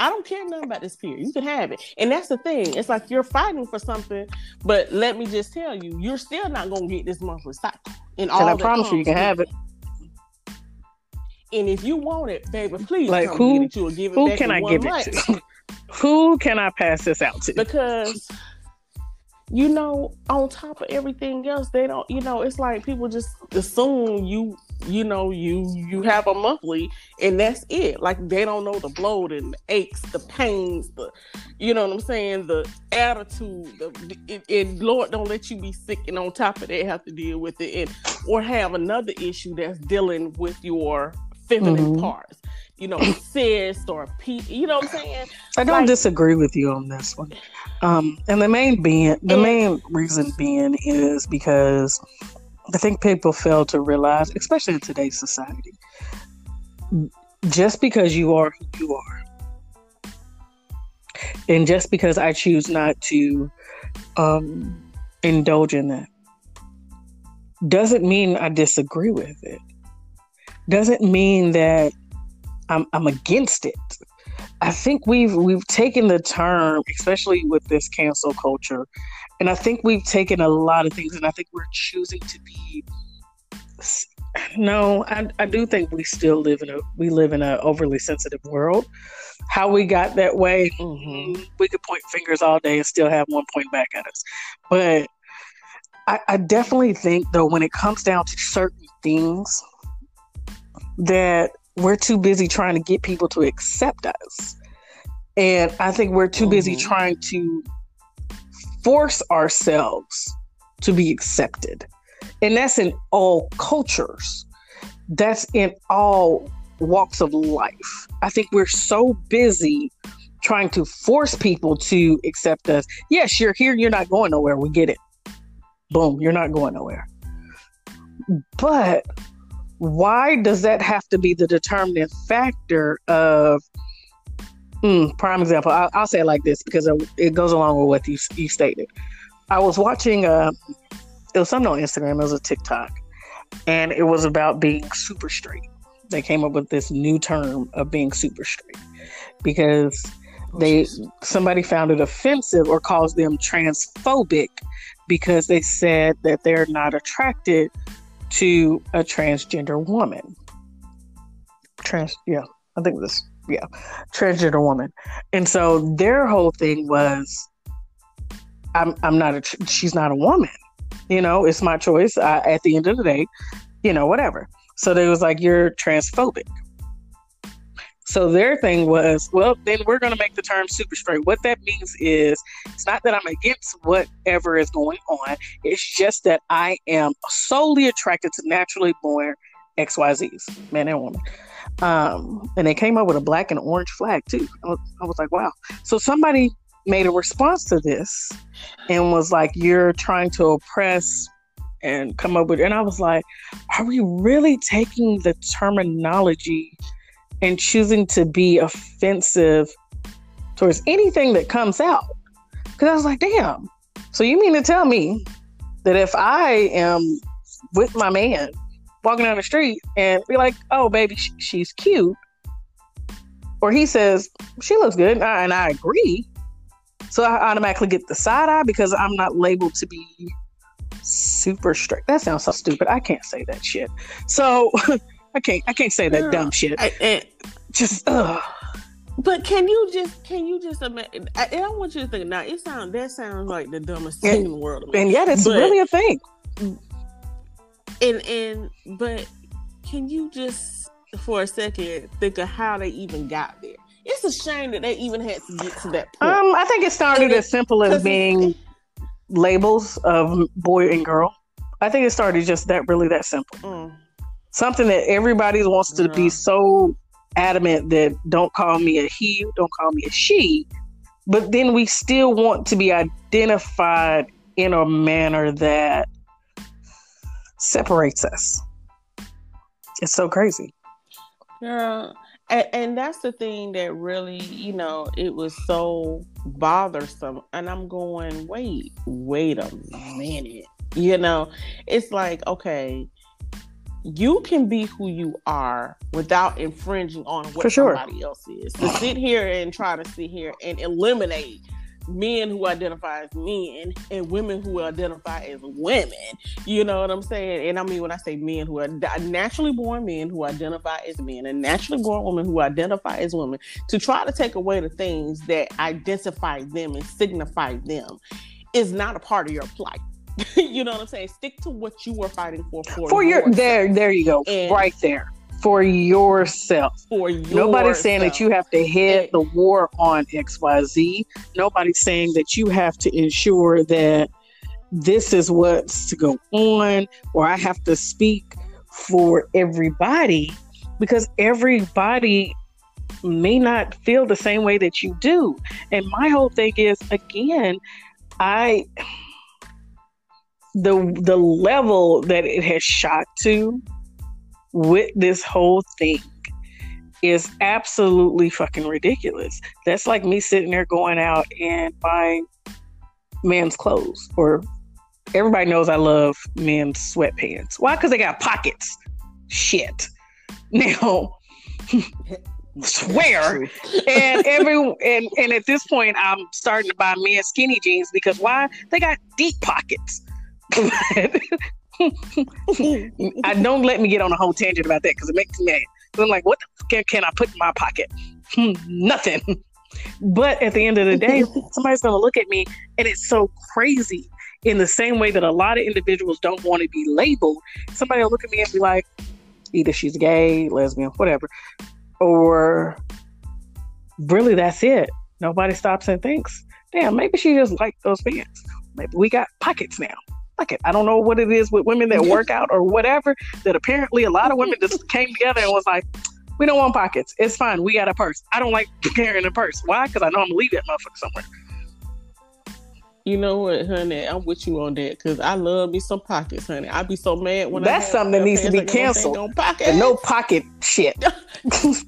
I don't care nothing about this period. You can have it. And that's the thing. It's like you're fighting for something, but let me just tell you, you're still not going to get this monthly cycle. And I promise you, you can have it. And if you want it, baby, please like, come get it. You'll give it back in 1 month. Who can I give it to? Who can I pass this out to? Because, you know, on top of everything else, they don't, you know, it's like people just assume you have a monthly and that's it. Like they don't know the bloat and the aches, the pains, the, you know what I'm saying, the attitude, and Lord don't let you be sick and on top of that have to deal with it or have another issue that's dealing with your feminine parts, you know, cyst or you know what I'm saying? I don't disagree with you on this one. And the main reason being is because I think people fail to realize, especially in today's society, just because you are who you are, and just because I choose not to indulge in that, doesn't mean I disagree with it. Doesn't mean that I'm against it. I think we've taken the term, especially with this cancel culture, and I think we've taken a lot of things, and I think we're choosing to be. No, I do think we still live in an overly sensitive world. How we got that way, we could point fingers all day and still have one point back at us. But I definitely think, though, when it comes down to certain things, that we're too busy trying to get people to accept us. And I think we're too busy trying to force ourselves to be accepted. And that's in all cultures. That's in all walks of life. I think we're so busy trying to force people to accept us. Yes, you're here. You're not going nowhere. We get it. Boom. You're not going nowhere. But why does that have to be the determinant factor of, prime example, I'll say it like this because it goes along with what you stated. I was watching, it was something on Instagram, it was a TikTok, and it was about being super straight. They came up with this new term of being super straight because somebody found it offensive or calls them transphobic because they said that they're not attracted to a transgender woman. Transgender woman. And so their whole thing was, I'm not she's not a woman. You know, it's my choice. At the end of the day, you know, whatever. So they was like, you're transphobic. So their thing was, well, then we're going to make the term super straight. What that means is, it's not that I'm against whatever is going on. It's just that I am solely attracted to naturally born XYZs, man and woman. And they came up with a black and orange flag too. I was like, wow. So somebody made a response to this and was like, you're trying to oppress and come up with, and I was like, are we really taking the terminology and choosing to be offensive towards anything that comes out? Because I was like, damn. So you mean to tell me that if I am with my man walking down the street and be like, oh, baby, she's cute. Or he says, she looks good. And I agree. So I automatically get the side eye because I'm not labeled to be super strict. That sounds so stupid. I can't say that shit. So I can't say that dumb shit. But can you just imagine? I want you to think now. That sounds like the dumbest thing in the world. And yet, it's really a thing. But can you just for a second think of how they even got there? It's a shame that they even had to get to that point. I think it started as simple as being labels of boy and girl. I think it started just that simple. Something that everybody wants to be so adamant that don't call me a he, don't call me a she, but then we still want to be identified in a manner that separates us. It's so crazy. Yeah. And that's the thing that really, you know, it was so bothersome. And I'm going, wait a minute. You know, it's like, okay, you can be who you are without infringing on what somebody else is. To sit here and try to sit here and eliminate men who identify as men and women who identify as women. You know what I'm saying? And I mean, when I say men who are naturally born men who identify as men and naturally born women who identify as women, to try to take away the things that identify them and signify them is not a part of your plight. You know what I'm saying? Stick to what you were fighting for your there you go. And right there. For yourself. Nobody's saying that you have to head the war on XYZ. Nobody's saying that you have to ensure that this is what's to go on, or I have to speak for everybody, because everybody may not feel the same way that you do. And my whole thing is, again, the level that it has shot to with this whole thing is absolutely fucking ridiculous. That's like me sitting there going out and buying men's clothes, or everybody knows I love men's sweatpants. Why? Because they got pockets. Shit. Now, swear. and at this point, I'm starting to buy men's skinny jeans, because why? They got deep pockets. I don't let me get on a whole tangent about that because it makes me mad. I'm like, what the fuck can I put in my pocket? Nothing. But at the end of the day, somebody's going to look at me, and it's so crazy. In the same way that a lot of individuals don't want to be labeled, somebody will look at me and be like, either she's gay, lesbian, whatever, or really that's it. Nobody stops and thinks, damn, maybe she just liked those pants. Maybe we got pockets now. I don't know what it is with women that work out or whatever, that apparently a lot of women just came together and was like, we don't want pockets. It's fine. We got a purse. I don't like carrying a purse. Why? Because I know I'm going to leave that motherfucker somewhere. You know what, honey? I'm with you on that, because I love me some pockets, honey. I be so mad when that's something that needs to be canceled. No pocket shit.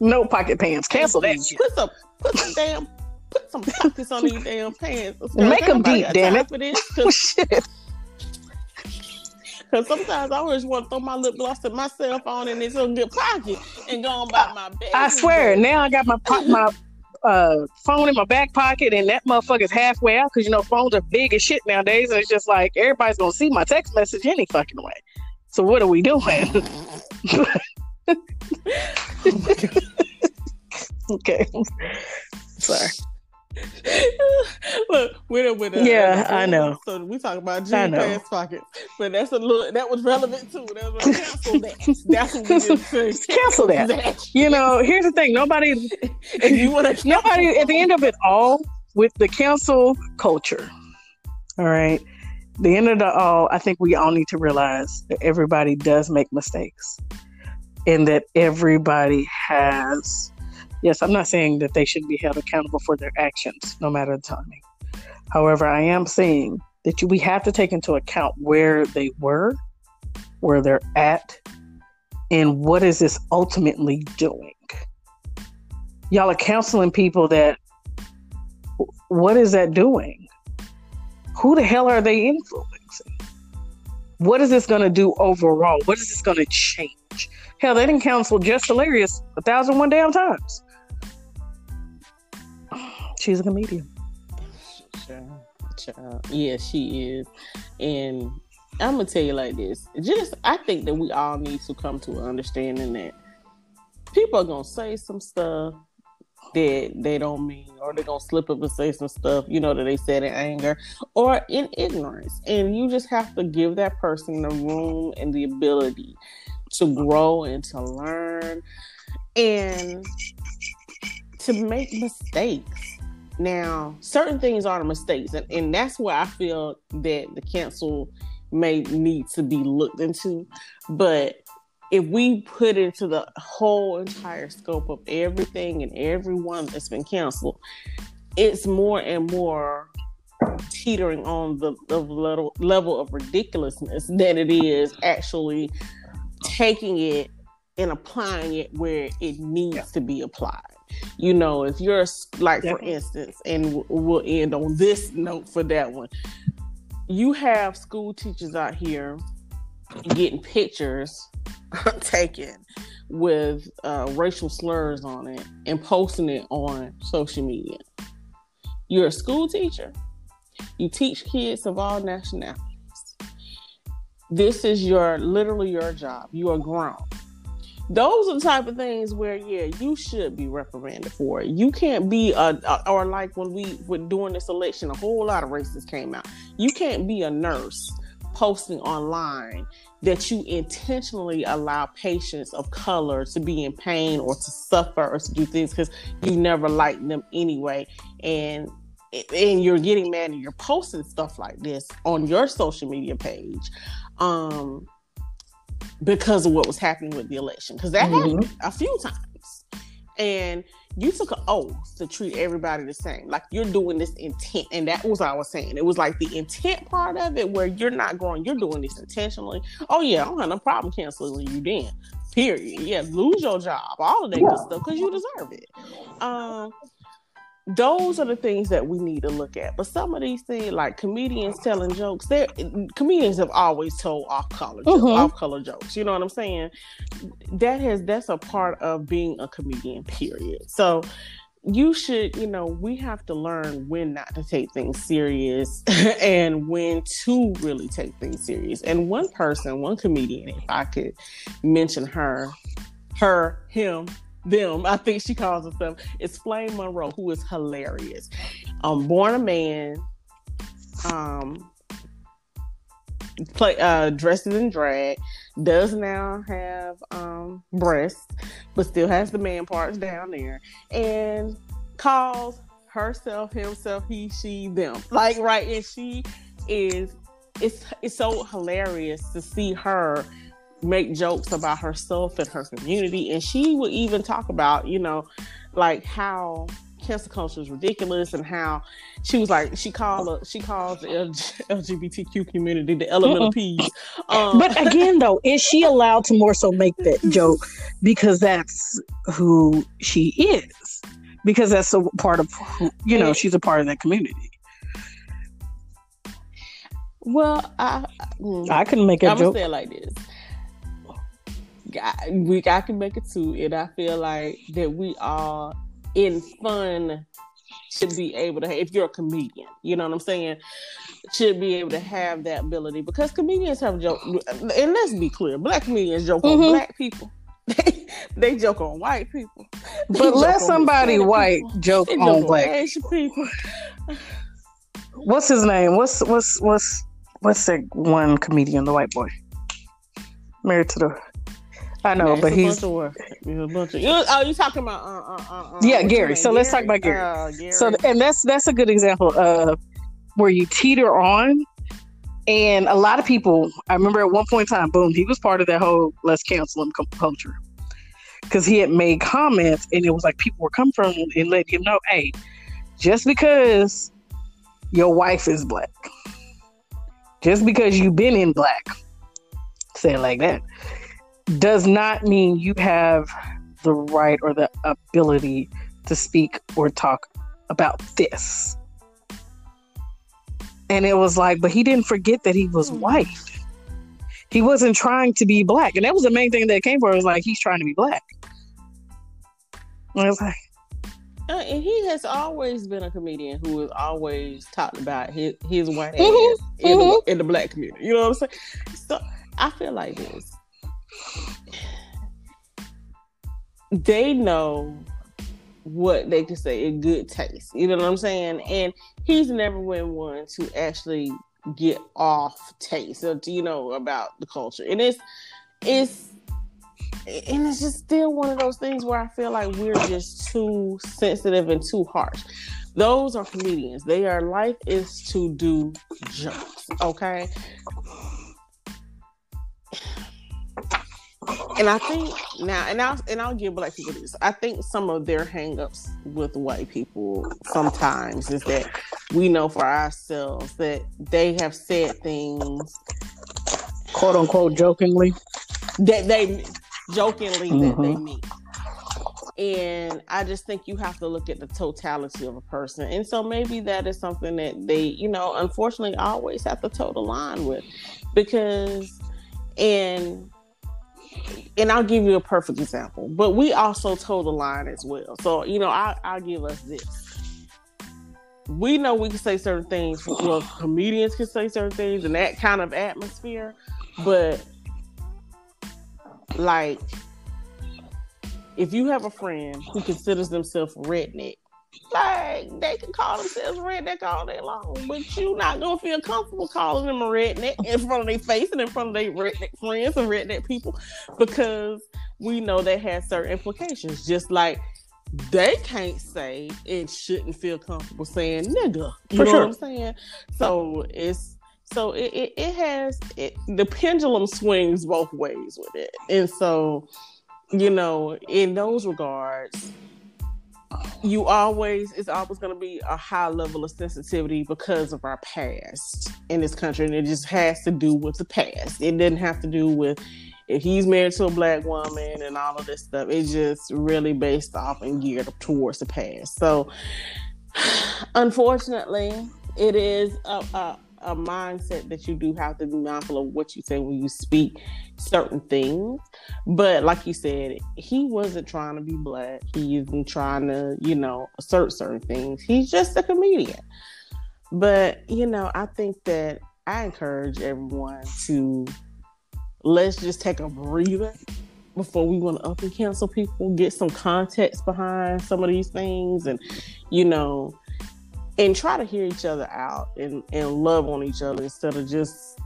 No pocket pants. Cancel that shit. Put some damn... Put some pockets on these damn pants. Make them deep, damn it. Shit. Because sometimes I always want to throw my lip gloss and my cell phone in this little good pocket and go on by my bed. I swear, now I got my phone in my back pocket, and that motherfucker's halfway out, because, you know, phones are big as shit nowadays, and it's just like, everybody's going to see my text message any fucking way. So what are we doing? Okay. Sorry. Look, we're yeah, I know. So we talk about jean pants pockets, but that's that was relevant too. That was cancel that. That's what we did. Cancel that. You know, here's the thing. Nobody. At the end of it all, with the cancel culture, all right. The end of the all, I think we all need to realize that everybody does make mistakes, and that everybody has. Yes, I'm not saying that they shouldn't be held accountable for their actions, no matter the timing. However, I am saying that we have to take into account where they were, where they're at, and what is this ultimately doing? Y'all are counseling people that, what is that doing? Who the hell are they influencing? What is this going to do overall? What is this going to change? Hell, they didn't counsel Just Hilarious 1,001 damn times. She's a comedian. Yeah, she is. And I'm going to tell you like this. I think that we all need to come to an understanding that people are going to say some stuff that they don't mean, or they're going to slip up and say some stuff, you know, that they said in anger or in ignorance. And you just have to give that person the room and the ability to grow and to learn and to make mistakes. Now, certain things are the mistakes, and that's where I feel that the cancel may need to be looked into. But if we put into the whole entire scope of everything and everyone that's been canceled, it's more and more teetering on the level of ridiculousness than it is actually taking it and applying it where it needs to be applied. You know, if you're like, for instance, and we'll end on this note for that one, you have school teachers out here getting pictures taken with racial slurs on it and posting it on social media. You're a school teacher. You teach kids of all nationalities. This is literally your job. You are grown. Those are the type of things where, yeah, you should be reprimanded for it. You can't be or like when we were doing this election, a whole lot of racists came out. You can't be a nurse posting online that you intentionally allow patients of color to be in pain or to suffer or to do things because you never liked them anyway. And you're getting mad and you're posting stuff like this on your social media page because of what was happening with the election. Because that happened a few times. And you took an oath to treat everybody the same. Like, you're doing this intent. And that was what I was saying. It was like the intent part of it where you're doing this intentionally. Oh, yeah, I don't have no problem canceling you then. Period. Yeah, lose your job. All of that good stuff because you deserve it. Those are the things that we need to look at. But some of these things, like comedians telling jokes, comedians have always told off-color jokes. You know what I'm saying? That's a part of being a comedian, period. So you should, we have to learn when not to take things serious and when to really take things serious. And one comedian, if I could mention him, them, I think she calls herself, it's Flame Monroe, who is hilarious. Born a man, dresses in drag, does now have breasts, but still has the man parts down there, and calls herself, himself, he, she, them. Like, right, and she is, it's so hilarious to see her make jokes about herself and her community. And she would even talk about, like how cancel culture is ridiculous and how she was like, she calls the LGBTQ community the elemental P's. But again, though, is she allowed to more so make that joke because that's who she is? Because that's a part of, she's a part of that community. Well, I couldn't make a joke. I'm going to say it like this. I can make it too, and I feel like that we all in fun should be able to, if you're a comedian, you know what I'm saying, should be able to have that ability, because comedians have jokes, and let's be clear, black comedians joke on black people. They joke on white people. But let somebody white joke on black Asian people. What's his name? What's that one comedian, the white boy? Married to the... I know, but you're talking about Gary. So let's talk about Gary. So and that's a good example of where you teeter on, and a lot of people. I remember at one point in time, boom, he was part of that whole "let's cancel him" culture because he had made comments, and it was like people were coming from him and letting him know, hey, just because your wife is black, just because you've been in black, say it like that, does not mean you have the right or the ability to speak or talk about this. And it was like, but he didn't forget that he was white. He wasn't trying to be black. And that was the main thing that came for it, was like, he's trying to be black. And I was like... and he has always been a comedian who has always talked about his white ass in the black community. You know what I'm saying? So I feel like this. They know what they can say in good taste. You know what I'm saying? And he's never been one to actually get off taste, or about the culture. And it's just still one of those things where I feel like we're just too sensitive and too harsh. Those are comedians. Their life is to do jokes. Okay. And I think now, and I'll give black people this. I think some of their hangups with white people sometimes is that we know for ourselves that they have said things, quote unquote, jokingly that they mean. And I just think you have to look at the totality of a person. And so maybe that is something that they, unfortunately, always have to toe the line with, because and I'll give you a perfect example, but we also told a line as well. So, you know, I'll give us this. We know we can say certain things, well, comedians can say certain things in that kind of atmosphere, but like, if you have a friend who considers themselves redneck, like, they can call themselves redneck all day long, but you're not going to feel comfortable calling them a redneck in front of their face and in front of their redneck friends and redneck people, because we know that has certain implications. Just like they can't say and shouldn't feel comfortable saying nigga. You know what I'm saying? So it's, so it has, the pendulum swings both ways with it. And so, you know, in those regards, it's always going to be a high level of sensitivity because of our past in this country. And it just has to do with the past. It didn't have to do with if he's married to a black woman and all of this stuff. It's just really based off and geared up towards the past. So, unfortunately, it is a mindset that you do have to be mindful of what you say when you speak certain things. But like you said, he wasn't trying to be black. He isn't trying to, you know, assert certain things. He's just a comedian. But, you know, I think that I encourage everyone to, let's just take a breather before we want to up and cancel people, get some context behind some of these things, and, you know, and try to hear each other out and love on each other instead of just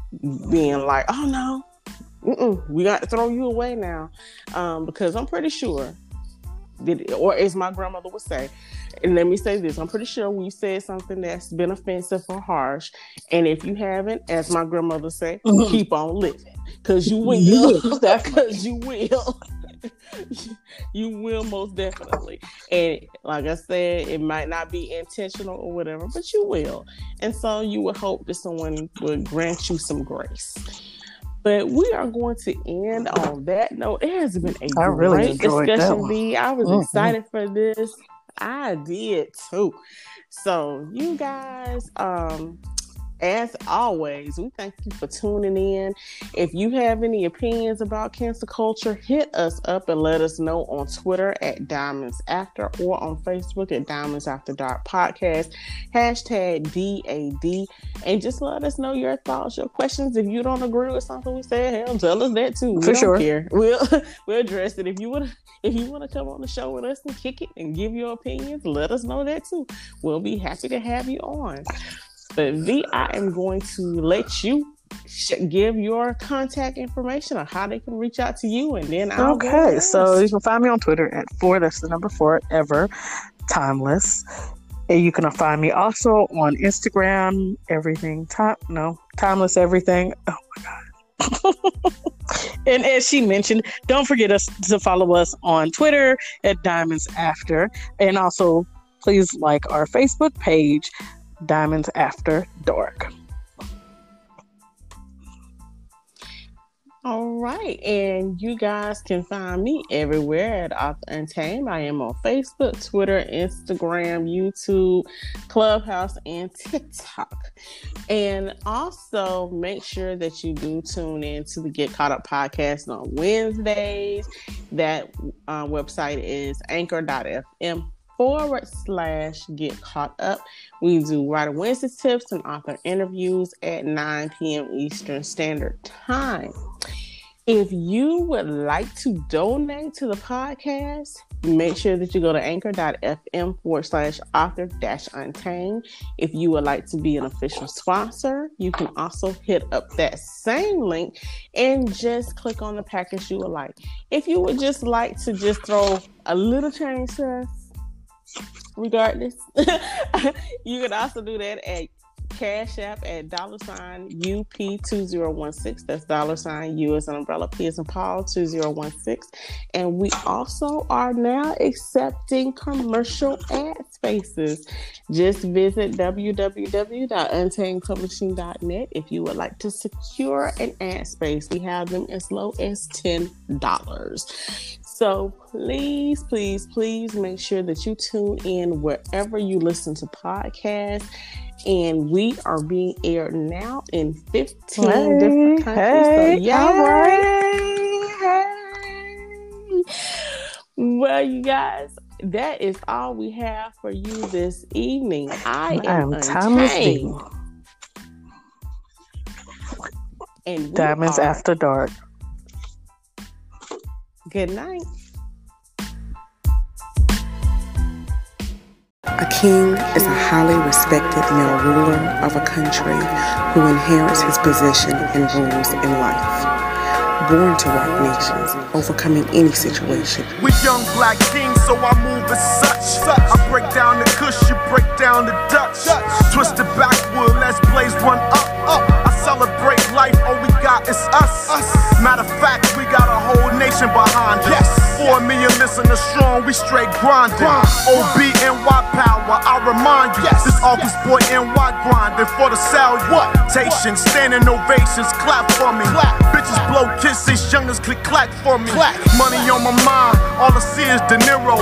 being like, oh no, we got to throw you away now. Because I'm pretty sure that, or as my grandmother would say, and let me say this, I'm pretty sure we said something that's been offensive or harsh. And if you haven't, as my grandmother say, keep on living. Because you will. Because you will. You will most definitely. And like I said, it might not be intentional or whatever, but you will. And so you would hope that someone would grant you some grace. But we are going to end on that note. It has been a great discussion, B. I was excited for this. I did too. So you guys, as always, we thank you for tuning in. If you have any opinions about cancel culture, hit us up and let us know on Twitter at Diamonds After, or on Facebook at Diamonds After Dark Podcast, hashtag DAD, and just let us know your thoughts, your questions. If you don't agree with something we said, hell, tell us that too. We don't care. We'll address it. If you want to come on the show with us and kick it and give your opinions, let us know that too. We'll be happy to have you on. But V, I am going to let you give your contact information on how they can reach out to you, and then I'll okay. So you can find me on Twitter at 4. That's the number 4. Ever Timeless. And you can find me also on Instagram. Timeless everything. Oh my god. And as she mentioned, don't forget us to follow us on Twitter at Diamonds After, and also please like our Facebook page, Diamonds After Dark. All right, and you guys can find me everywhere at Untamed. I am on Facebook, Twitter, Instagram, YouTube, Clubhouse, and TikTok. And also make sure that you do tune in to the Get Caught Up podcast on Wednesdays. That website is anchor.fm/Get Caught Up. We do Writer Wednesday tips and author interviews at 9 p.m. Eastern Standard Time. If you would like to donate to the podcast, make sure that you go to anchor.fm/author-untamed. If you would like to be an official sponsor, you can also hit up that same link and just click on the package you would like. If you would just like to just throw a little change to us, regardless, you can also do that at Cash App at $UP2016. That's $U as an umbrella, P as in Paul, 2016. And we also are now accepting commercial ad spaces. Just visit www.untamedpublishing.net if you would like to secure an ad space. We have them as low as $10. So please, please, please make sure that you tune in wherever you listen to podcasts. And we are being aired now in 15 different countries. So, yeah. All right. Well, you guys, that is all we have for you this evening. I am Thomas D. And Diamonds After Dark. Good night. A king is a highly respected male ruler of a country who inherits his position and rules in life. Born to rock nations, overcoming any situation. We're young black kings, so I move as such. I break down the Kush, you break down the Dutch. Twist it backward, let's blaze one up. I celebrate life, all we got is us. Matter of fact, we got a whole nation behind us. 4 million listeners strong, we straight grinding. OBNY power, I remind you. This office boy NY grinding for the salutation. Standing ovations, clap for me. Bitches blow kisses, youngers click clack for me. Money on my mind, all I see is De Niro.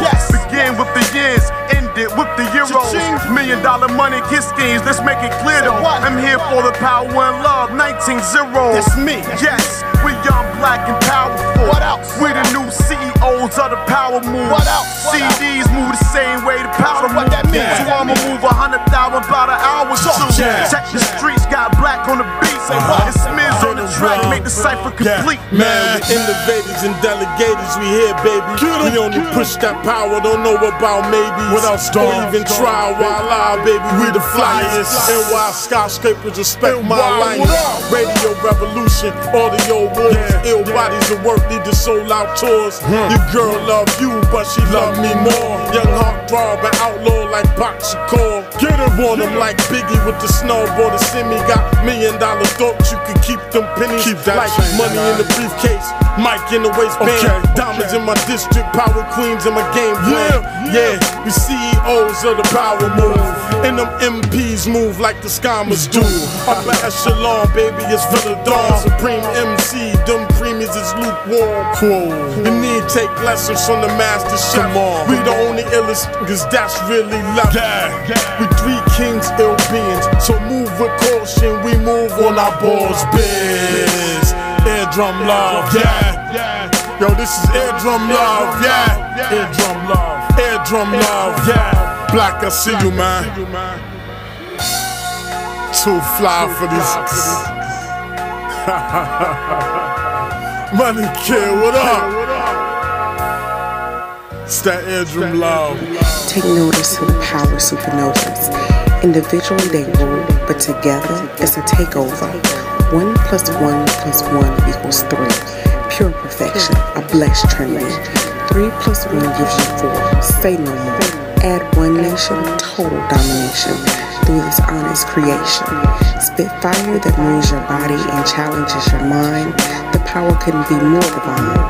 Begin with the years, end it with the euros. $1 million money, kiss schemes, let's make it clear though. I'm here for the power and love, 19-0. That's me, yes, we young, black, and powerful. What else? We the new CEOs of the power move. What else? CDs move the same way the power move. So I'ma move 100,000 about an hour or two. Check the streets, got black on the beat. It's Miz on the track, make the cipher complete. Man, innovators and delegators, we here, baby. We only push that power, don't know about maybe. Without Star, don't even try while I, baby. We the flyers. NY skyscrapers, respect my alliance. Radio revolution, audio wars. Ill bodies of work need to sold out tours. Your girl love you, but she love me more. Young heart throb and outlaw like Pac Shakur. Get him on him like Biggie with the snowboard. The semi got $1 million thoughts, you can keep them pennies. Keep that like change, money in the briefcase, mic in the waistband. Diamonds in my district, power queens in my game. We CEOs of the power move. And them MPs move like the scammers do. Upper echelon, baby, it's Villa Dawn. Supreme MC, them premiums is lukewarm. You need to take lessons from the master chef. We the only illest, cause that's really love. We three kings, ill beings. So move with caution, we move on our balls, biz. Eardrum love, Yo, this is eardrum love, Eardrum love. Eardrum love, Black, I see you, man. Too fly for this. Money Kid, what up? It's that eardrum love. Take notice of the power supernovas. Individually they rule, but together it's a takeover. 1 + 1 + 1 = 3. Pure perfection, a blessed trinity. 3 + 1 gives you 4. Say no more. Add one nation, total domination through this honest creation. Spit fire that moves your body and challenges your mind. The power couldn't be more divine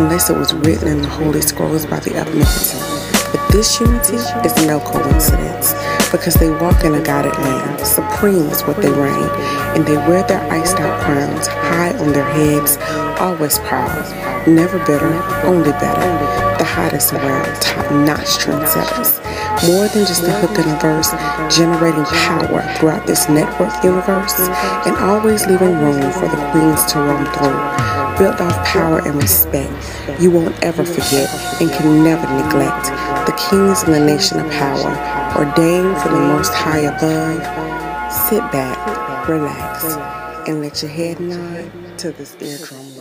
unless it was written in the Holy Scrolls by the Omnipotent. But this unity is no coincidence because they walk in a guided land. Supreme is what they reign, and they wear their iced out crowns high on their heads, always proud, never bitter, only better. The hottest around, top notch trendsetters. More than just a hook and a verse, generating power throughout this network universe and always leaving room for the queens to roam through. Built off power and respect, you won't ever forget and can never neglect the kings in the nation of power, ordained from the most high above. Sit back, relax, and let your head nod to this eardrum.